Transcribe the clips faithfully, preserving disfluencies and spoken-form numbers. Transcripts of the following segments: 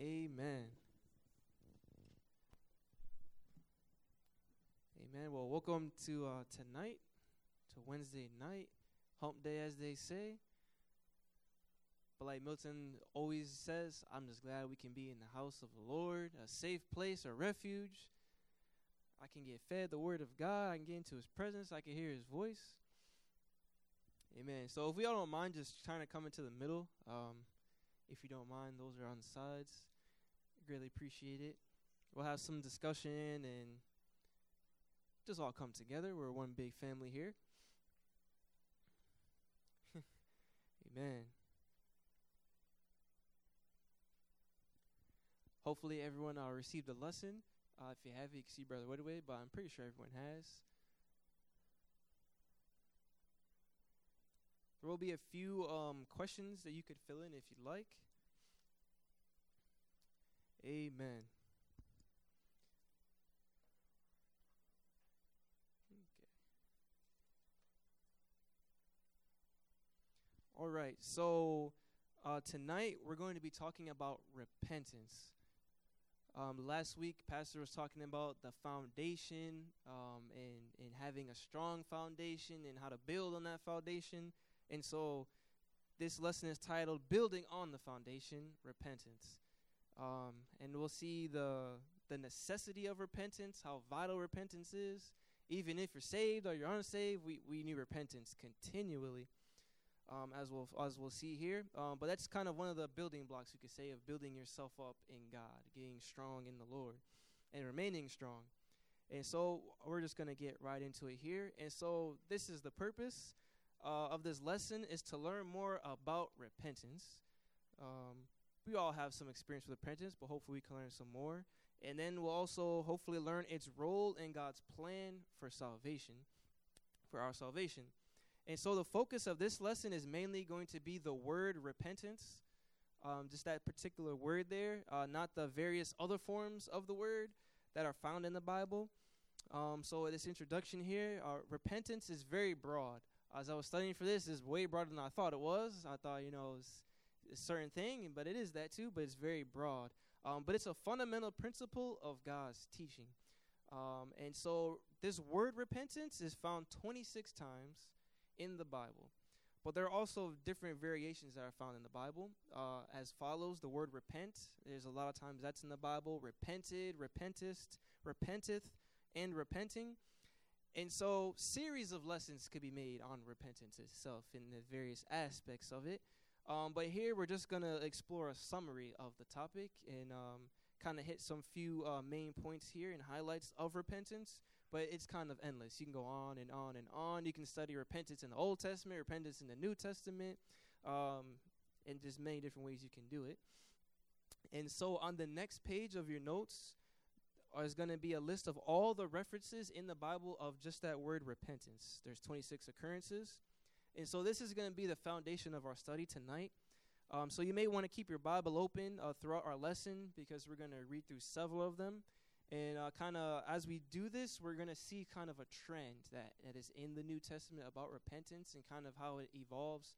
Amen. Amen. Well, welcome to uh, tonight, to Wednesday night, hump day as they say. But like Milton always says, I'm just glad we can be in the house of the Lord, a safe place, a refuge. I can get fed the word of God. I can get into his presence. I can hear his voice. Amen. So if we all don't mind just trying to come into the middle, um, if you don't mind, those are on the sides. Greatly appreciate it. We'll have some discussion and just all come together. We're one big family here. Amen. Hopefully everyone uh, received a lesson. Uh, if you have, you can see Brother Woodway, but I'm pretty sure everyone has. There will be a few um, questions that you could fill in if you'd like. Amen. Okay. All right, so uh, tonight we're going to be talking about repentance. Um, last week, Pastor was talking about the foundation um, and, and having a strong foundation and how to build on that foundation. And so this lesson is titled Building on the Foundation, Repentance. Um, and we'll see the the necessity of repentance, how vital repentance is. Even if you're saved or you're unsaved, we, we need repentance continually, um, as we'll, as we'll see here. Um, but that's kind of one of the building blocks, you could say, of building yourself up in God, getting strong in the Lord and remaining strong. And so we're just going to get right into it here. And so this is the purpose Uh, of this lesson is to learn more about repentance. Um, we all have some experience with repentance, but hopefully we can learn some more. And then we'll also hopefully learn its role in God's plan for salvation, for our salvation. And so the focus of this lesson is mainly going to be the word repentance, um, just that particular word there, uh, not the various other forms of the word that are found in the Bible. Um, so this introduction here, uh, repentance is very broad. As I was studying for this, it's way broader than I thought it was. I thought, you know, it's a certain thing, but it is that too, but it's very broad. Um, but it's a fundamental principle of God's teaching. Um, and so this word repentance is found twenty-six times in the Bible. But there are also different variations that are found in the Bible uh, as follows. The word repent, there's a lot of times that's in the Bible. Repented, repentest, repenteth, and repenting. And so series of lessons could be made on repentance itself in the various aspects of it. Um, but here we're just going to explore a summary of the topic and um, kind of hit some few uh, main points here and highlights of repentance. But it's kind of endless. You can go on and on and on. You can study repentance in the Old Testament, repentance in the New Testament, um, and just many different ways you can do it. And so on the next page of your notes, is going to be a list of all the references in the Bible of just that word repentance. There's twenty-six occurrences. And so this is going to be the foundation of our study tonight. Um, so you may want to keep your Bible open uh, throughout our lesson because we're going to read through several of them. And uh, kind of as we do this, we're going to see kind of a trend that, that is in the New Testament about repentance and kind of how it evolves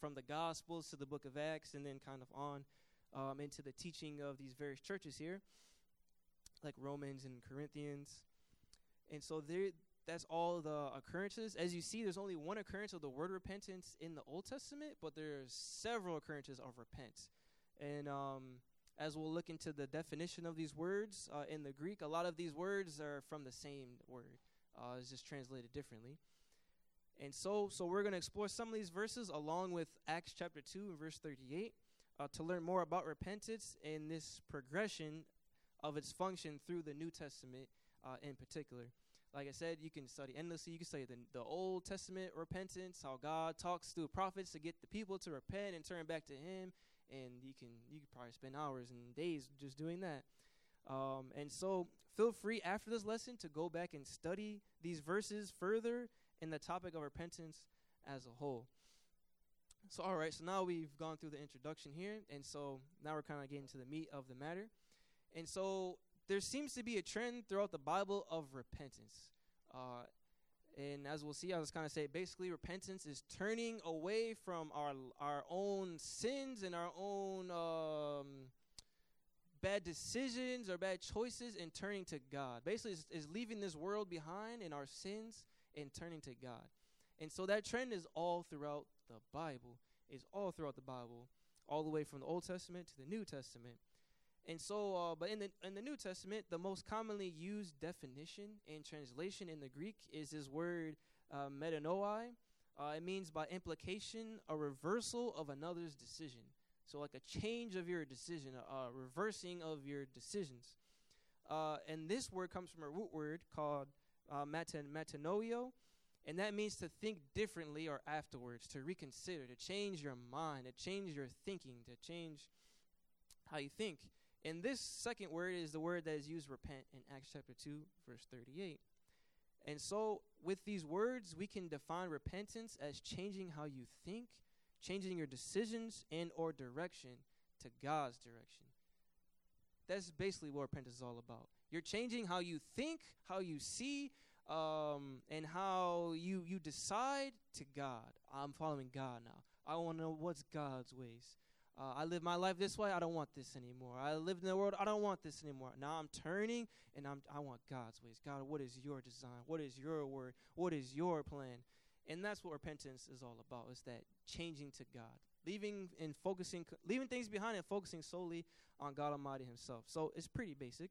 from the Gospels to the book of Acts and then kind of on um, into the teaching of these various churches here, like Romans and Corinthians. And so there, that's all the occurrences. As you see, there's only one occurrence of the word repentance in the Old Testament, but there's several occurrences of repent. And um, as we'll look into the definition of these words uh, in the Greek, a lot of these words are from the same word. Uh, it's just translated differently. And so, so we're going to explore some of these verses along with Acts chapter two, verse thirty-eight, uh, to learn more about repentance and this progression of its function through the New Testament uh, in particular. Like I said, you can study endlessly. You can study the, the Old Testament repentance, how God talks through prophets to get the people to repent and turn back to him. And you can you can probably spend hours and days just doing that. Um, and so feel free after this lesson to go back and study these verses further in the topic of repentance as a whole. So, all right, so now we've gone through the introduction here. And so now we're kind of getting to the meat of the matter. And so there seems to be a trend throughout the Bible of repentance. Uh, and as we'll see, I was kind of say, basically, repentance is turning away from our our own sins and our own um, bad decisions or bad choices and turning to God. Basically, it's, it's leaving this world behind and our sins and turning to God. And so that trend is all throughout the Bible, is all throughout the Bible, all the way from the Old Testament to the New Testament. And so, uh, but in the in the New Testament, the most commonly used definition and translation in the Greek is this word uh, metanoia. Uh, it means by implication a reversal of another's decision. So like a change of your decision, a, a reversing of your decisions. Uh, and this word comes from a root word called uh, metanoia, and that means to think differently or afterwards, to reconsider, to change your mind, to change your thinking, to change how you think. And this second word is the word that is used, repent, in Acts chapter two, verse thirty-eight. And so with these words, we can define repentance as changing how you think, changing your decisions and or direction to God's direction. That's basically what repentance is all about. You're changing how you think, how you see, um, and how you you decide to God. I'm following God now. I want to know what's God's ways. Uh, I live my life this way. I don't want this anymore. I lived in the world. I don't want this anymore. Now I'm turning, and I'm, I want God's ways. God, what is your design? What is your word? What is your plan? And that's what repentance is all about, is that changing to God, leaving and focusing, leaving things behind and focusing solely on God Almighty himself. So it's pretty basic,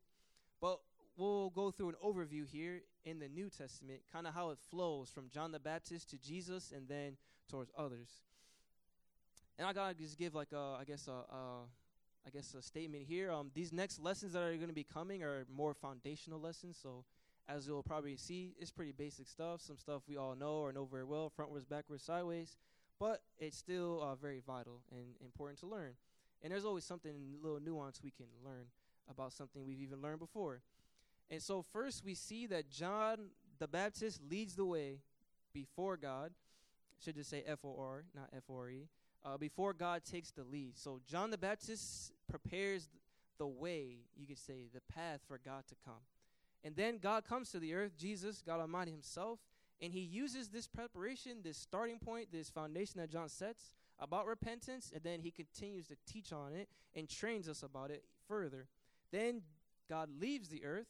but we'll go through an overview here in the New Testament, kind of how it flows from John the Baptist to Jesus and then towards others. And I gotta just give like a, I guess a, a, I guess a statement here. Um, these next lessons that are going to be coming are more foundational lessons. So as you'll probably see, it's pretty basic stuff. Some stuff we all know or know very well, frontwards, backwards, sideways, but it's still uh, very vital and important to learn. And there's always something, little nuance we can learn about something we've even learned before. And so first we see that John the Baptist leads the way before God. Should just say F O R, not F O R E. Uh, before God takes the lead. So John the Baptist prepares th- the way, you could say, the path for God to come. And then God comes to the earth, Jesus, God Almighty himself, and he uses this preparation, this starting point, this foundation that John sets about repentance, and then he continues to teach on it and trains us about it further. Then God leaves the earth,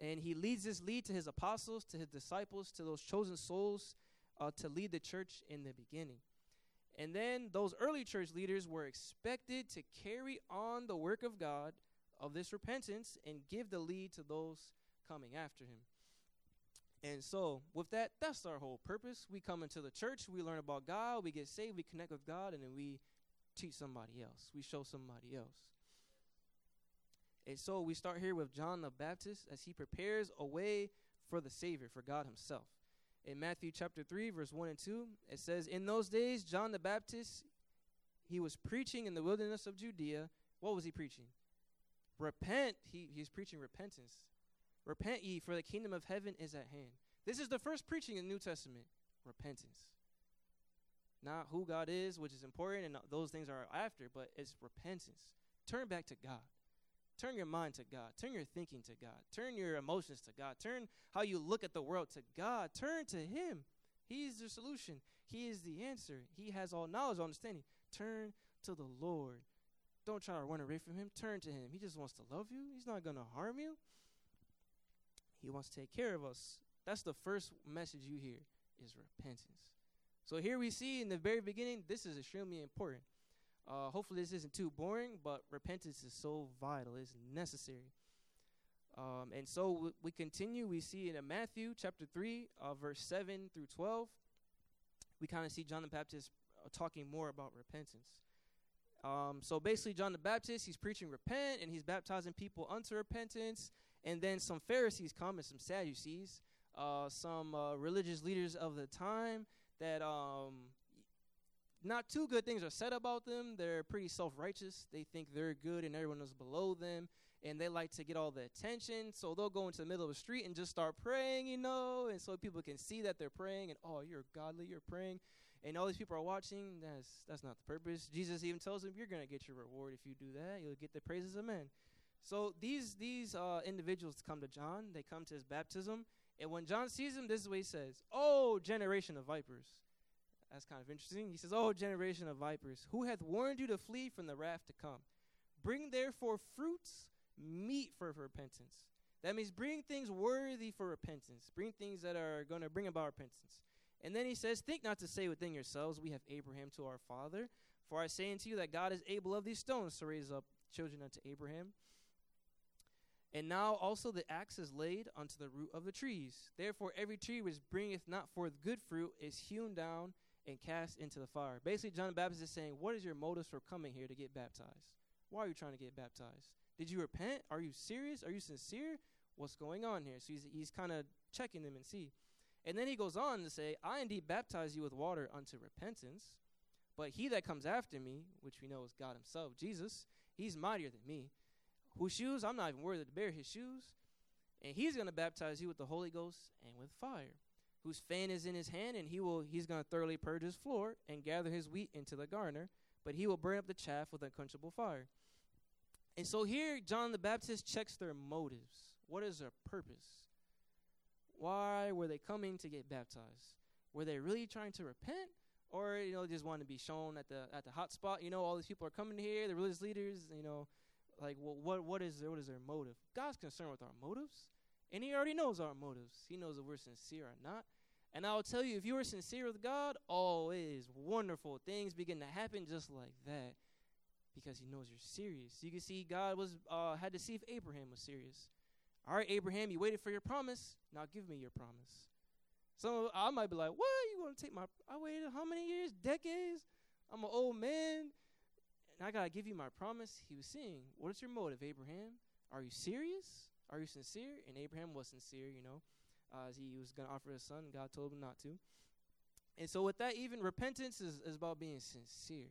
and he leads this lead to his apostles, to his disciples, to those chosen souls uh, to lead the church in the beginning. And then those early church leaders were expected to carry on the work of God of this repentance and give the lead to those coming after him. And so with that, that's our whole purpose. We come into the church, we learn about God, we get saved, we connect with God, and then we teach somebody else. We show somebody else. And so we start here with John the Baptist as he prepares a way for the Savior, for God himself. In Matthew chapter three, verse one and two, it says, "In those days, John the Baptist, he was preaching in the wilderness of Judea." What was he preaching? Repent. He, he's preaching repentance. "Repent ye, for the kingdom of heaven is at hand." This is the first preaching in the New Testament, repentance. Not who God is, which is important, and those things are after, but it's repentance. Turn back to God. Turn your mind to God. Turn your thinking to God. Turn your emotions to God. Turn how you look at the world to God. Turn to him. He is the solution. He is the answer. He has all knowledge, all understanding. Turn to the Lord. Don't try to run away from him. Turn to him. He just wants to love you. He's not going to harm you. He wants to take care of us. That's the first message you hear, is repentance. So here we see in the very beginning, this is extremely important. Uh, hopefully this isn't too boring, but repentance is so vital. It's necessary. Um, and so w- we continue. We see in Matthew chapter three, uh, verse seven through twelve, we kind of see John the Baptist uh, talking more about repentance. Um, so basically John the Baptist, he's preaching repent, and he's baptizing people unto repentance. And then some Pharisees come and some Sadducees, uh, some uh, religious leaders of the time that um, – not too good things are said about them. They're pretty self-righteous. They think they're good and everyone is below them, and they like to get all the attention. So they'll go into the middle of the street and just start praying, you know, and so people can see that they're praying and, oh, you're godly, you're praying, and all these people are watching. That's that's not the purpose. Jesus even tells them, you're going to get your reward if you do that. You'll get the praises of men. So these, these uh, individuals come to John. They come to his baptism, and when John sees them, this is what he says, "Oh, generation of vipers." That's kind of interesting. He says, "Oh, generation of vipers, who hath warned you to flee from the wrath to come? Bring therefore fruits meet for repentance. That means bring things worthy for repentance. Bring things that are going to bring about repentance. And then he says, think not to say within yourselves, we have Abraham to our father. For I say unto you that God is able of these stones to raise up children unto Abraham. And now also the axe is laid unto the root of the trees. Therefore every tree which bringeth not forth good fruit is hewn down and cast into the fire. Basically, John the Baptist is saying, what is your motive for coming here to get baptized? Why are you trying to get baptized? Did you repent? Are you serious? Are you sincere? What's going on here? So he's, he's kind of checking them and see. And then he goes on to say, I indeed baptize you with water unto repentance, but he that comes after me, which we know is God himself, Jesus, he's mightier than me, whose shoes I'm not even worthy to bear his shoes. And he's going to baptize you with the Holy Ghost and with fire, whose fan is in his hand, and he will he's going to thoroughly purge his floor and gather his wheat into the garner, but he will burn up the chaff with unquenchable fire. And so here, John the Baptist checks their motives. What is their purpose? Why were they coming to get baptized? Were they really trying to repent? Or, you know, just want to be shown at the at the hot spot? You know, all these people are coming here, the religious leaders, you know, like, well, what what is their, what is their motive? God's concerned with our motives, and he already knows our motives. He knows if we're sincere or not. And I'll tell you, if you are sincere with God, always wonderful things begin to happen just like that, because he knows you're serious. You can see God was uh, had to see if Abraham was serious. All right, Abraham, you waited for your promise. Now give me your promise. So I might be like, what? You going to take my, I waited how many years? Decades? I'm an old man, and I got to give you my promise. He was saying, what is your motive, Abraham? Are you serious? Are you sincere? And Abraham was sincere, you know, uh, as he was going to offer his son. God told him not to. And so with that, even repentance is, is about being sincere.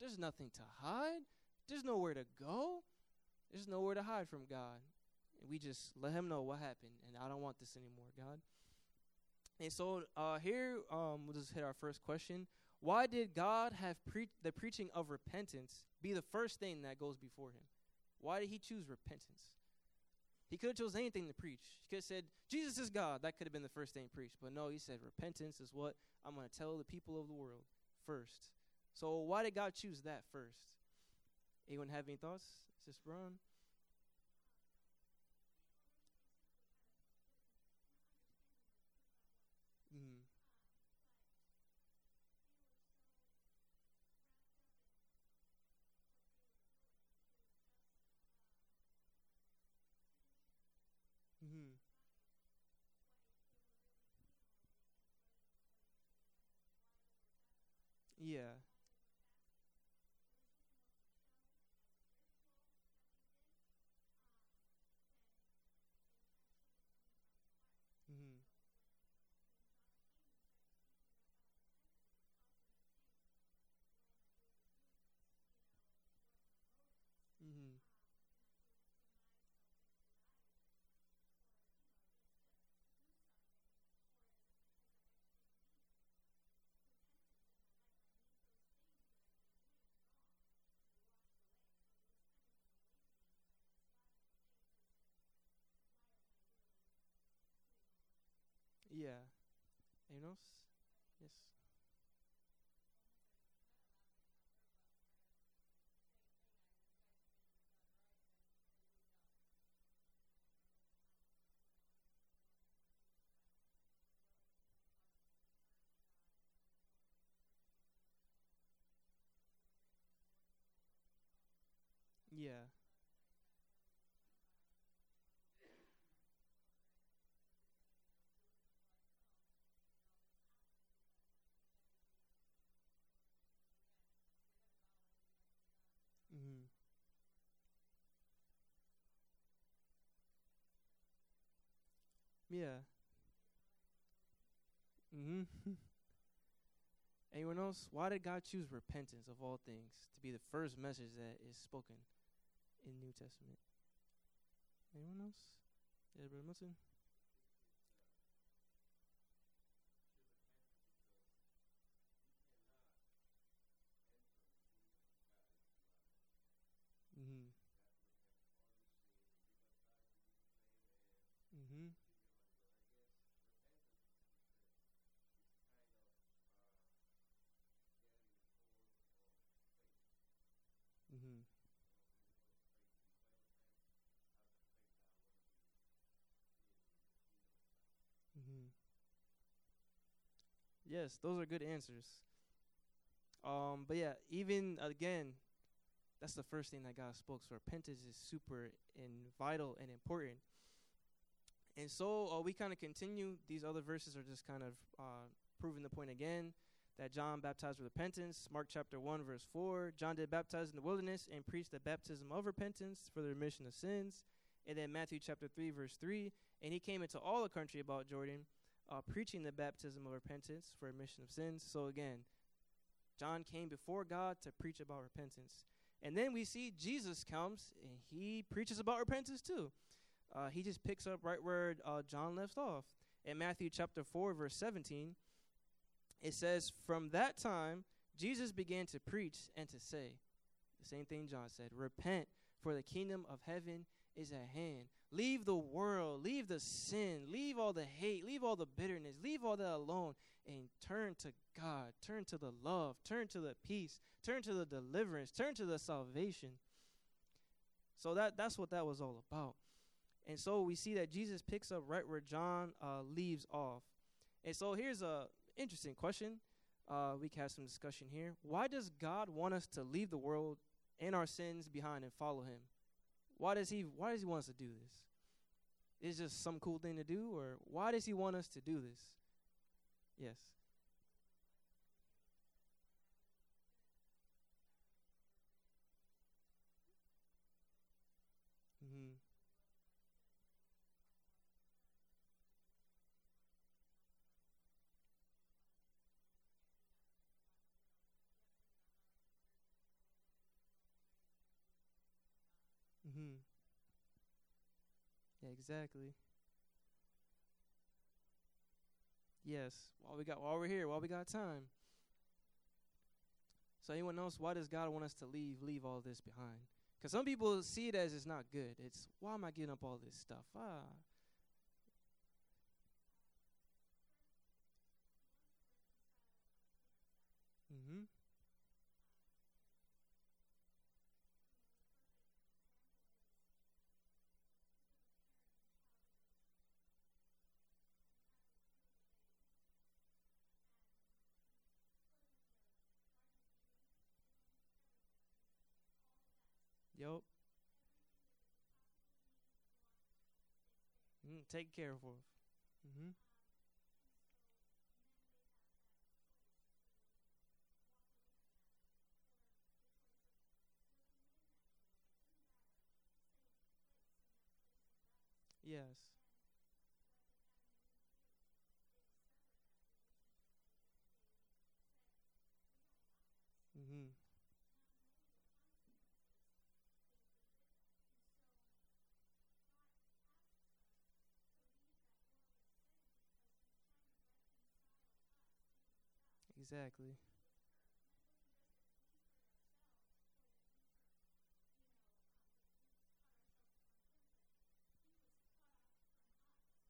There's nothing to hide. There's nowhere to go. There's nowhere to hide from God. And we just let him know what happened, and I don't want this anymore, God. And so uh, here um, we'll just hit our first question. Why did God have pre- the preaching of repentance be the first thing that goes before him? Why did he choose repentance? He could have chosen anything to preach. He could have said, Jesus is God. That could have been the first thing preached. But no, he said repentance is what I'm going to tell the people of the world first. So why did God choose that first? Anyone have any thoughts? Is this Ron? Yeah. Mm-hmm. Mm-hmm. Yeah. Anyone else? Yes. Yeah. Yeah. Mm-hmm. Anyone else? Why did God choose repentance of all things to be the first message that is spoken in the New Testament? Anyone else? Yeah, Brother Milton? Yes, those are good answers. Um, but yeah, even again, that's the first thing that God spoke. So repentance is super and vital and important. And so uh, we kind of continue. These other verses are just kind of uh, proving the point again that John baptized with repentance. Mark chapter one, verse four, John did baptize in the wilderness and preached the baptism of repentance for the remission of sins. And then Matthew chapter three, verse three, and he came into all the country about Jordan, uh, preaching the baptism of repentance for remission of sins. So again, John came before God to preach about repentance. And then we see Jesus comes, and he preaches about repentance too. Uh, he just picks up right where uh, John left off. In Matthew chapter four, verse seventeen, it says, from that time, Jesus began to preach and to say, the same thing John said, repent, for the kingdom of heaven is at hand. Leave the world, leave the sin, leave all the hate, leave all the bitterness, leave all that alone, and turn to God, turn to the love, turn to the peace, turn to the deliverance, turn to the salvation. So that that's what that was all about. And so we see that Jesus picks up right where John uh, leaves off. And so here's a interesting question. Uh, we can have some discussion here. Why does God want us to leave the world and our sins behind and follow him? Why does he why does he want us to do this? Is this some cool thing to do, or why does he want us to do this? Yes. Mm-hmm. Mm-hmm. Yeah, exactly. Yes. While we got while we're here, while we got time. So anyone else, why does God want us to leave leave all this behind? Because some people see it as it's not good. It's, why am I giving up all this stuff? Ah. Mm-hmm. Yep. Mm, take care of her. Mm-hmm. Yes. Mm-hmm. Exactly.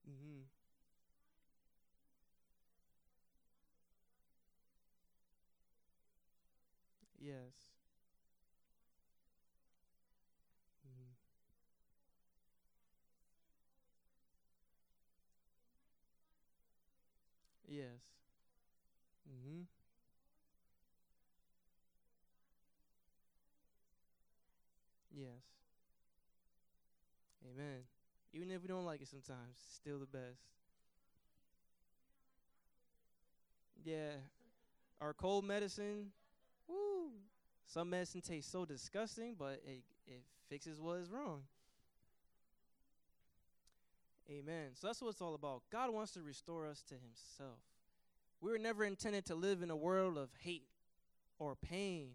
Mm-hmm. Yes. Mm-hmm. Yes. Mm-hmm. Yes. Amen. Even if we don't like it sometimes, still the best. Yeah. Our cold medicine, woo. Some medicine tastes so disgusting, but it, it fixes what is wrong. Amen. So that's what it's all about. God wants to restore us to himself. We were never intended to live in a world of hate or pain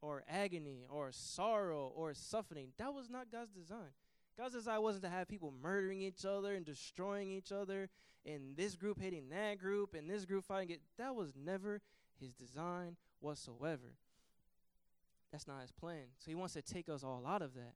or agony or sorrow or suffering. That was not God's design. God's design wasn't to have people murdering each other and destroying each other and this group hitting that group and this group fighting it. That was never his design whatsoever. That's not his plan. So he wants to take us all out of that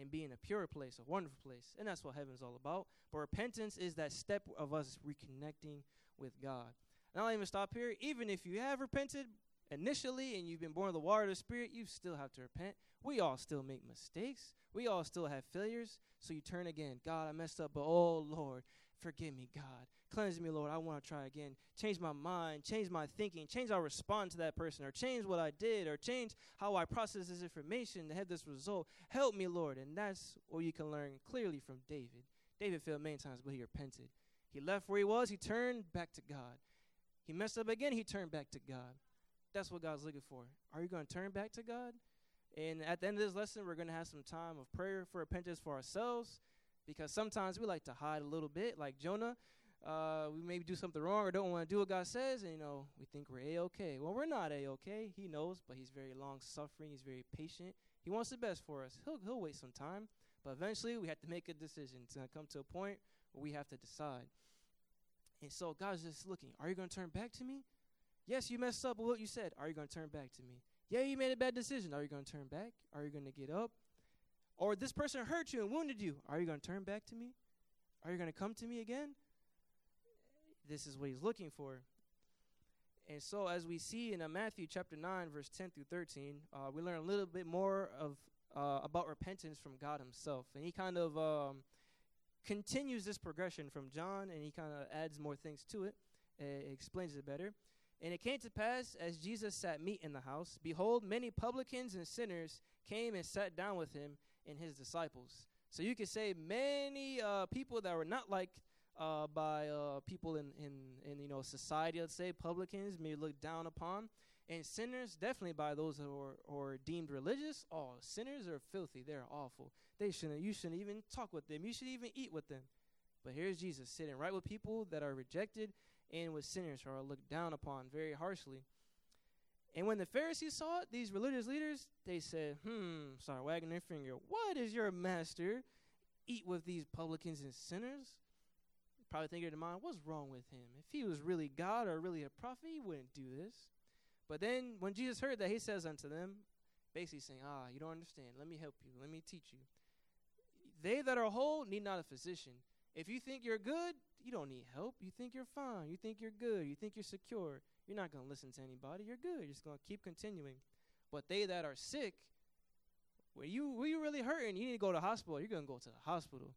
and be in a pure place, a wonderful place. And that's what heaven's all about. But repentance is that step of us reconnecting with God. And I'll even stop here. Even if you have repented initially and you've been born of the water of the Spirit, you still have to repent. We all still make mistakes. We all still have failures. So you turn again. God, I messed up, but oh, Lord, Forgive me, God. Cleanse me, Lord. I want to try again. Change my mind. Change my thinking. Change how I respond to that person, or change what I did, or change how I process this information to have this result. Help me, Lord. And that's what you can learn clearly from David. David failed many times, but he repented. He left where he was. He turned back to God. He messed up again. He turned back to God. That's what God's looking for. Are you going to turn back to God? And at the end of this lesson, we're going to have some time of prayer for repentance for ourselves, because sometimes we like to hide a little bit, like Jonah. Uh, we maybe do something wrong or don't want to do what God says, and, you know, we think we're A-okay. Well, we're not A-okay. He knows, but he's very long-suffering. He's very patient. He wants the best for us. He'll, he'll wait some time, but eventually we have to make a decision. It's going to come to a point where we have to decide. And so God's just looking. Are you going to turn back to me? Yes, you messed up with what you said. Are you going to turn back to me? Yeah, you made a bad decision. Are you going to turn back? Are you going to get up? Or this person hurt you and wounded you. Are you going to turn back to me? Are you going to come to me again? This is what he's looking for. And so as we see in uh, Matthew chapter nine, verse ten through thirteen, uh, we learn a little bit more of uh, about repentance from God himself. And he kind of um, continues this progression from John, and he kind of adds more things to it. It explains it better. And it came to pass, as Jesus sat meat in the house, behold, many publicans and sinners came and sat down with him and his disciples. So you could say many uh, people that were not liked uh, by uh, people in, in, in you know society, let's say, publicans, may look down upon. And sinners, definitely by those that were, were deemed religious. Oh, sinners are filthy. They're awful. They shouldn't. You shouldn't even talk with them. You shouldn't even eat with them. But here's Jesus sitting right with people that are rejected and with sinners who are looked down upon very harshly. And when the Pharisees saw it, these religious leaders, they said, hmm, start wagging their finger. Why does your master eat with these publicans and sinners? Probably thinking in mind, what's wrong with him? If he was really God or really a prophet, he wouldn't do this. But then when Jesus heard that, he says unto them, basically saying, ah, you don't understand. Let me help you. Let me teach you. They that are whole need not a physician. If you think you're good, you don't need help. You think you're fine. You think you're good. You think you're secure. You're not going to listen to anybody. You're good. You're just going to keep continuing. But they that are sick, when you when you really hurting, you need to go to the hospital. You're going to go to the hospital.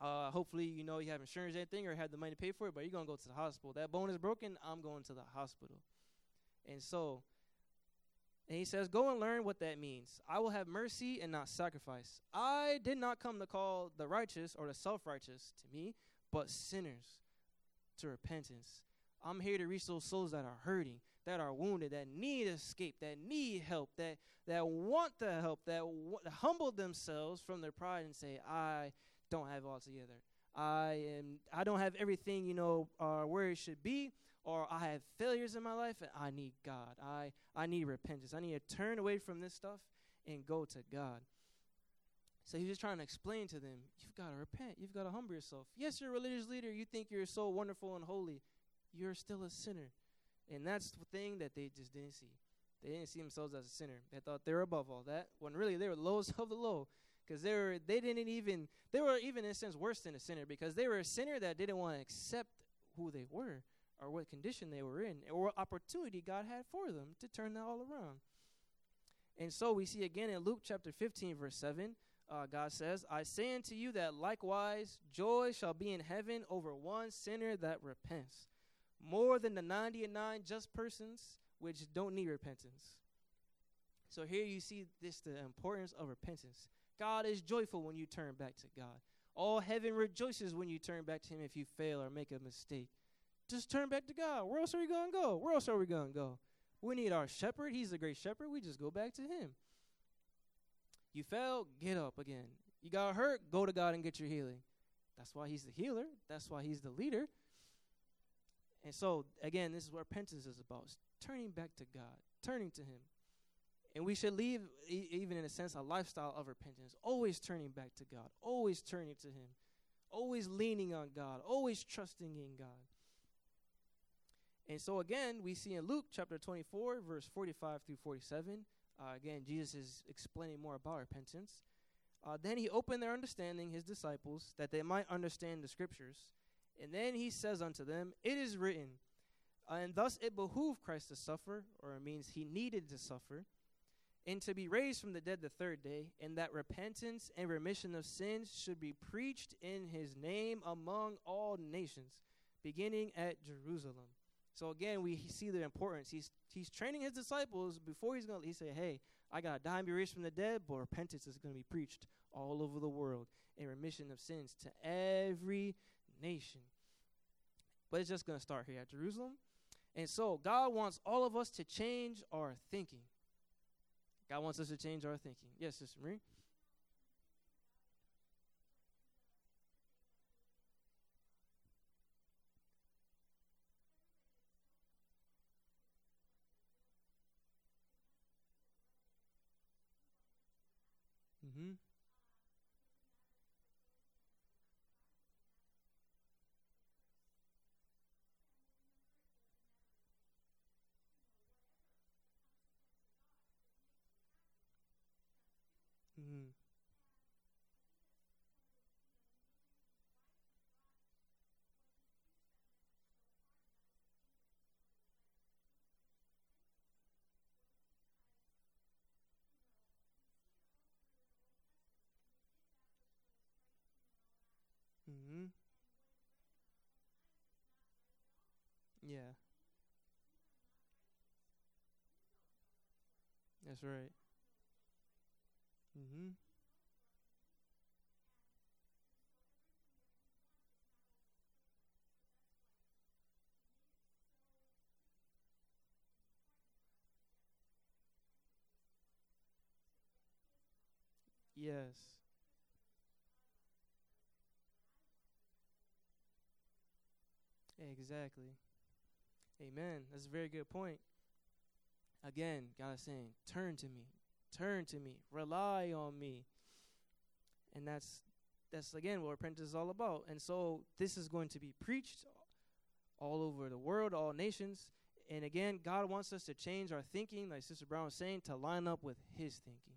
Uh, hopefully, you know, you have insurance or anything or have the money to pay for it, but you're going to go to the hospital. That bone is broken. I'm going to the hospital. And so, and he says, go and learn what that means. I will have mercy and not sacrifice. I did not come to call the righteous or the self-righteous to me, but sinners to repentance. I'm here to reach those souls that are hurting, that are wounded, that need escape, that need help, that that want the help, that w- humble themselves from their pride and say, I don't have it all together. I am. I don't have everything, you know, uh, where it should be, or I have failures in my life, and I need God. I, I need repentance. I need to turn away from this stuff and go to God. So he's just trying to explain to them, you've got to repent. You've got to humble yourself. Yes, you're a religious leader. You think you're so wonderful and holy. You're still a sinner. And that's the thing that they just didn't see. They didn't see themselves as a sinner. They thought they were above all that, when really they were lowest of the low, because they were they didn't even, they were even in a sense worse than a sinner, because they were a sinner that didn't want to accept who they were or what condition they were in or what opportunity God had for them to turn that all around. And so we see again in Luke chapter fifteen, verse seven, Uh, God says, I say unto you that likewise joy shall be in heaven over one sinner that repents, more than the ninety-nine just persons which don't need repentance. So here you see this, the importance of repentance. God is joyful when you turn back to God. All heaven rejoices when you turn back to him if you fail or make a mistake. Just turn back to God. Where else are we going to go? Where else are we going to go? We need our shepherd. He's the great shepherd. We just go back to him. You fell, get up again. You got hurt, go to God and get your healing. That's why he's the healer. That's why he's the leader. And so, again, this is what repentance is about. It's turning back to God, turning to him. And we should leave, e- even in a sense, a lifestyle of repentance, always turning back to God, always turning to him, always leaning on God, always trusting in God. And so, again, we see in Luke chapter twenty-four, verse forty-five through forty-seven, Uh, again, Jesus is explaining more about repentance. Uh, then he opened their understanding, his disciples, that they might understand the scriptures. And then he says unto them, it is written, uh, and thus it behooved Christ to suffer, or it means he needed to suffer, and to be raised from the dead the third day, and that repentance and remission of sins should be preached in his name among all nations, beginning at Jerusalem. So again, we see the importance. He's he's training his disciples before he's going to, he said, hey, I got to die and be raised from the dead, but repentance is going to be preached all over the world and remission of sins to every nation. But it's just going to start here at Jerusalem. And so God wants all of us to change our thinking. God wants us to change our thinking. Yes, Sister Marie? Mm-hmm. Mm-hmm. Mm-hmm. Yeah. That's right. Mm-hmm. Yes. Exactly. Amen. That's a very good point. Again, God is saying, turn to me, turn to me, rely on me. And that's, that's again, what repentance is all about. And so this is going to be preached all over the world, all nations. And again, God wants us to change our thinking, like Sister Brown was saying, to line up with his thinking.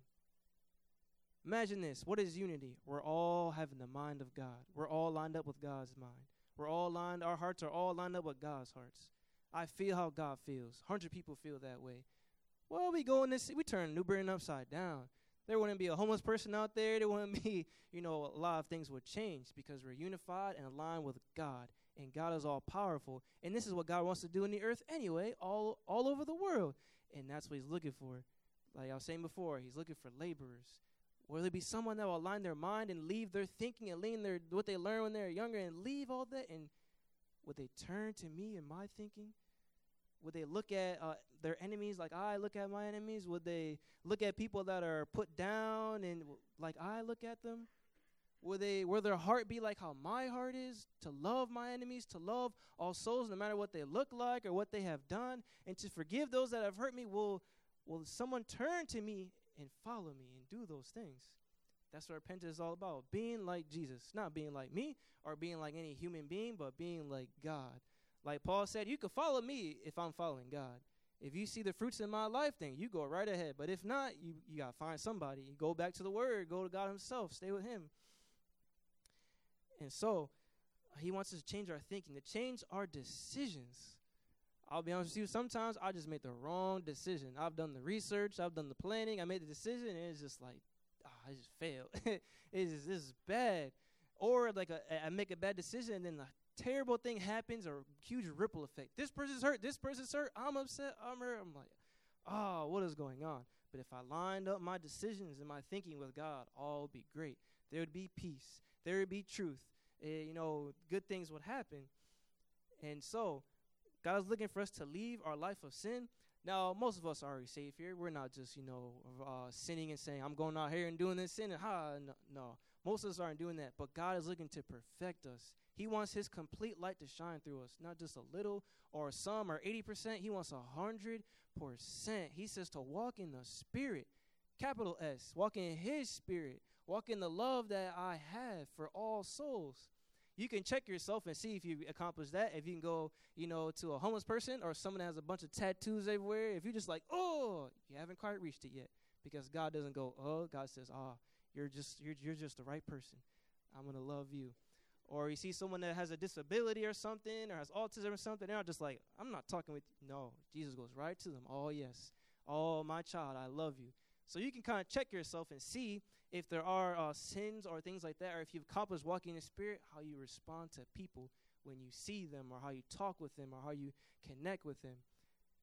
Imagine this. What is unity? We're all having the mind of God. We're all lined up with God's mind. We're all lined, our hearts are all lined up with God's hearts. I feel how God feels. one hundred people feel that way. Well, we go in this, we turn New Britain upside down. There wouldn't be a homeless person out there. There wouldn't be, you know, a lot of things would change because we're unified and aligned with God. And God is all powerful. And this is what God wants to do in the earth anyway, all, all over the world. And that's what he's looking for. Like I was saying before, he's looking for laborers. Will there be someone that will align their mind and leave their thinking and lean their what they learn when they're younger and leave all that? And would they turn to me and my thinking? Would they look at uh, their enemies like I look at my enemies? Would they look at people that are put down and like I look at them? Will they, will their heart be like how my heart is, to love my enemies, to love all souls no matter what they look like or what they have done, and to forgive those that have hurt me? Will, will someone turn to me and follow me and do those things? That's what repentance is all about, being like Jesus, not being like me or being like any human being, but being like God. Like Paul said, you can follow me if I'm following God. If you see the fruits in my life, then you go right ahead. But if not, you, you got to find somebody. You go back to the Word, go to God himself, stay with him. And so he wants us to change our thinking, to change our decisions. I'll be honest with you, sometimes I just make the wrong decision. I've done the research, I've done the planning, I made the decision, and it's just like, ah, oh, I just failed. It's just, this is bad. Or like a, I make a bad decision, and then a terrible thing happens, or a huge ripple effect. This person's hurt, this person's hurt, I'm upset, I'm hurt. I'm like, oh, what is going on? But if I lined up my decisions and my thinking with God, all would be great. There would be peace. There would be truth. Uh, you know, good things would happen. And so God is looking for us to leave our life of sin. Now, most of us are already saved here. We're not just, you know, uh, sinning and saying, I'm going out here and doing this sin. And, ha, no, no, most of us aren't doing that. But God is looking to perfect us. He wants his complete light to shine through us, not just a little or some or eighty percent. He wants one hundred percent. He says to walk in the Spirit, capital S, walk in his Spirit, walk in the love that I have for all souls. You can check yourself and see if you accomplish that. If you can go, you know, to a homeless person or someone that has a bunch of tattoos everywhere. If you're just like, oh, you haven't quite reached it yet, because God doesn't go, oh. God says, ah, you're just you're you're just the right person. I'm gonna love you. Or you see someone that has a disability or something, or has autism or something. They're not just like, I'm not talking with you. No, Jesus goes right to them. Oh yes, oh my child, I love you. So you can kind of check yourself and see if there are uh, sins or things like that, or if you've accomplished walking in the Spirit, how you respond to people when you see them, or how you talk with them, or how you connect with them.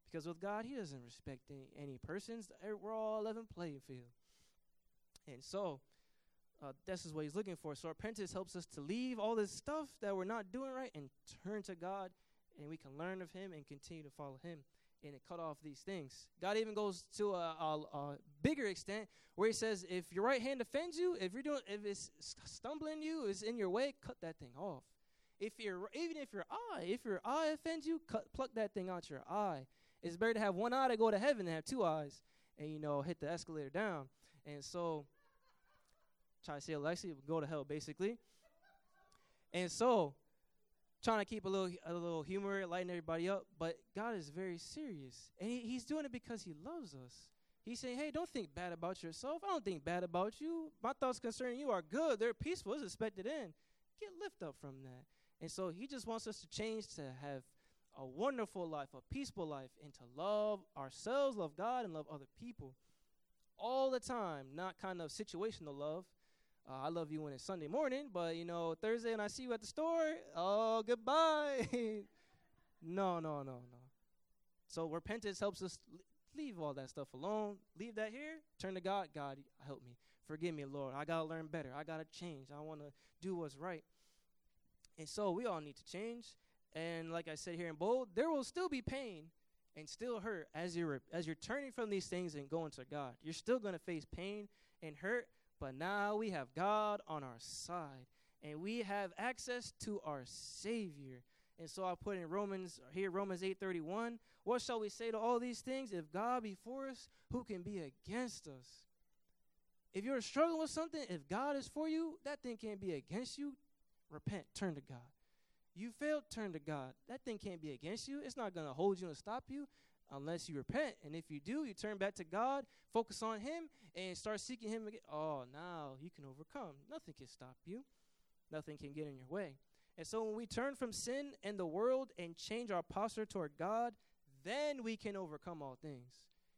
Because with God, he doesn't respect any, any persons. We're all level playing field. And so uh, this is what he's looking for. So repentance helps us to leave all this stuff that we're not doing right and turn to God, and we can learn of him and continue to follow him. And it cut off these things. God even goes to a, a, a bigger extent where he says, if your right hand offends you, if you're doing, if it's stumbling you, it's in your way, cut that thing off. If you're, even if your eye, if your eye offends you, cut, pluck that thing out your eye. It's better to have one eye to go to heaven than have two eyes and, you know, hit the escalator down. And so, try to say Alexi, go to hell, basically. And so, trying to keep a little a little humor, lighten everybody up. But God is very serious. And he, he's doing it because he loves us. He's saying, hey, don't think bad about yourself. I don't think bad about you. My thoughts concerning you are good. They're peaceful. It's expected in. Get lift up from that. And so he just wants us to change to have a wonderful life, a peaceful life, and to love ourselves, love God, and love other people all the time, not kind of situational love. Uh, I love you when it's Sunday morning, but, you know, Thursday when I see you at the store, oh, goodbye. no, no, no, no. So repentance helps us leave all that stuff alone. Leave that here. Turn to God. God, help me. Forgive me, Lord. I got to learn better. I got to change. I want to do what's right. And so we all need to change. And like I said here in bold, there will still be pain and still hurt as you're, as you're turning from these things and going to God. You're still going to face pain and hurt. But now we have God on our side, and we have access to our Savior. And so I put in Romans, here, Romans eight thirty-one, what shall we say to all these things? If God be for us, who can be against us? If you're struggling with something, if God is for you, that thing can't be against you. Repent, turn to God. You failed, turn to God. That thing can't be against you. It's not going to hold you and stop you. Unless you repent, and if you do, you turn back to God, focus on him, and start seeking him again. Oh, now you can overcome. Nothing can stop you. Nothing can get in your way. And so when we turn from sin and the world and change our posture toward God, then we can overcome all things.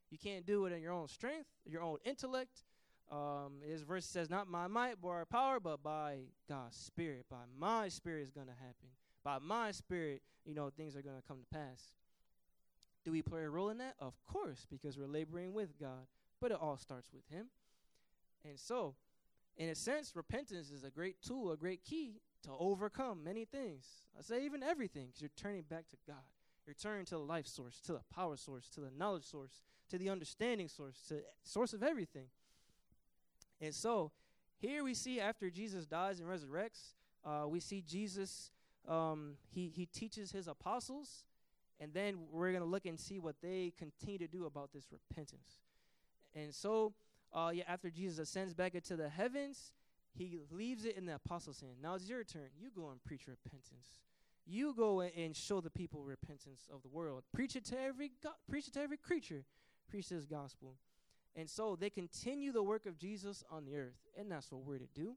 You can't do it in your own strength, your own intellect. Um, his verse says, not by might or our power, but by God's Spirit. By my Spirit is going to happen. By my Spirit, you know, things are going to come to pass. Do we play a role in that? Of course, because we're laboring with God. But it all starts with him. And so, in a sense, repentance is a great tool, a great key to overcome many things. I say even everything, because you're turning back to God. You're turning to the life source, to the power source, to the knowledge source, to the understanding source, to the source of everything. And so, here we see after Jesus dies and resurrects, uh, we see Jesus, um, he, he teaches his apostles. And then we're going to look and see what they continue to do about this repentance. And so uh, yeah, after Jesus ascends back into the heavens, he leaves it in the apostles' hand. Now it's your turn. You go and preach repentance. You go and show the people repentance of the world. Preach it to every go- preach it to every creature. Preach this gospel. And so they continue the work of Jesus on the earth. And that's what we're to do.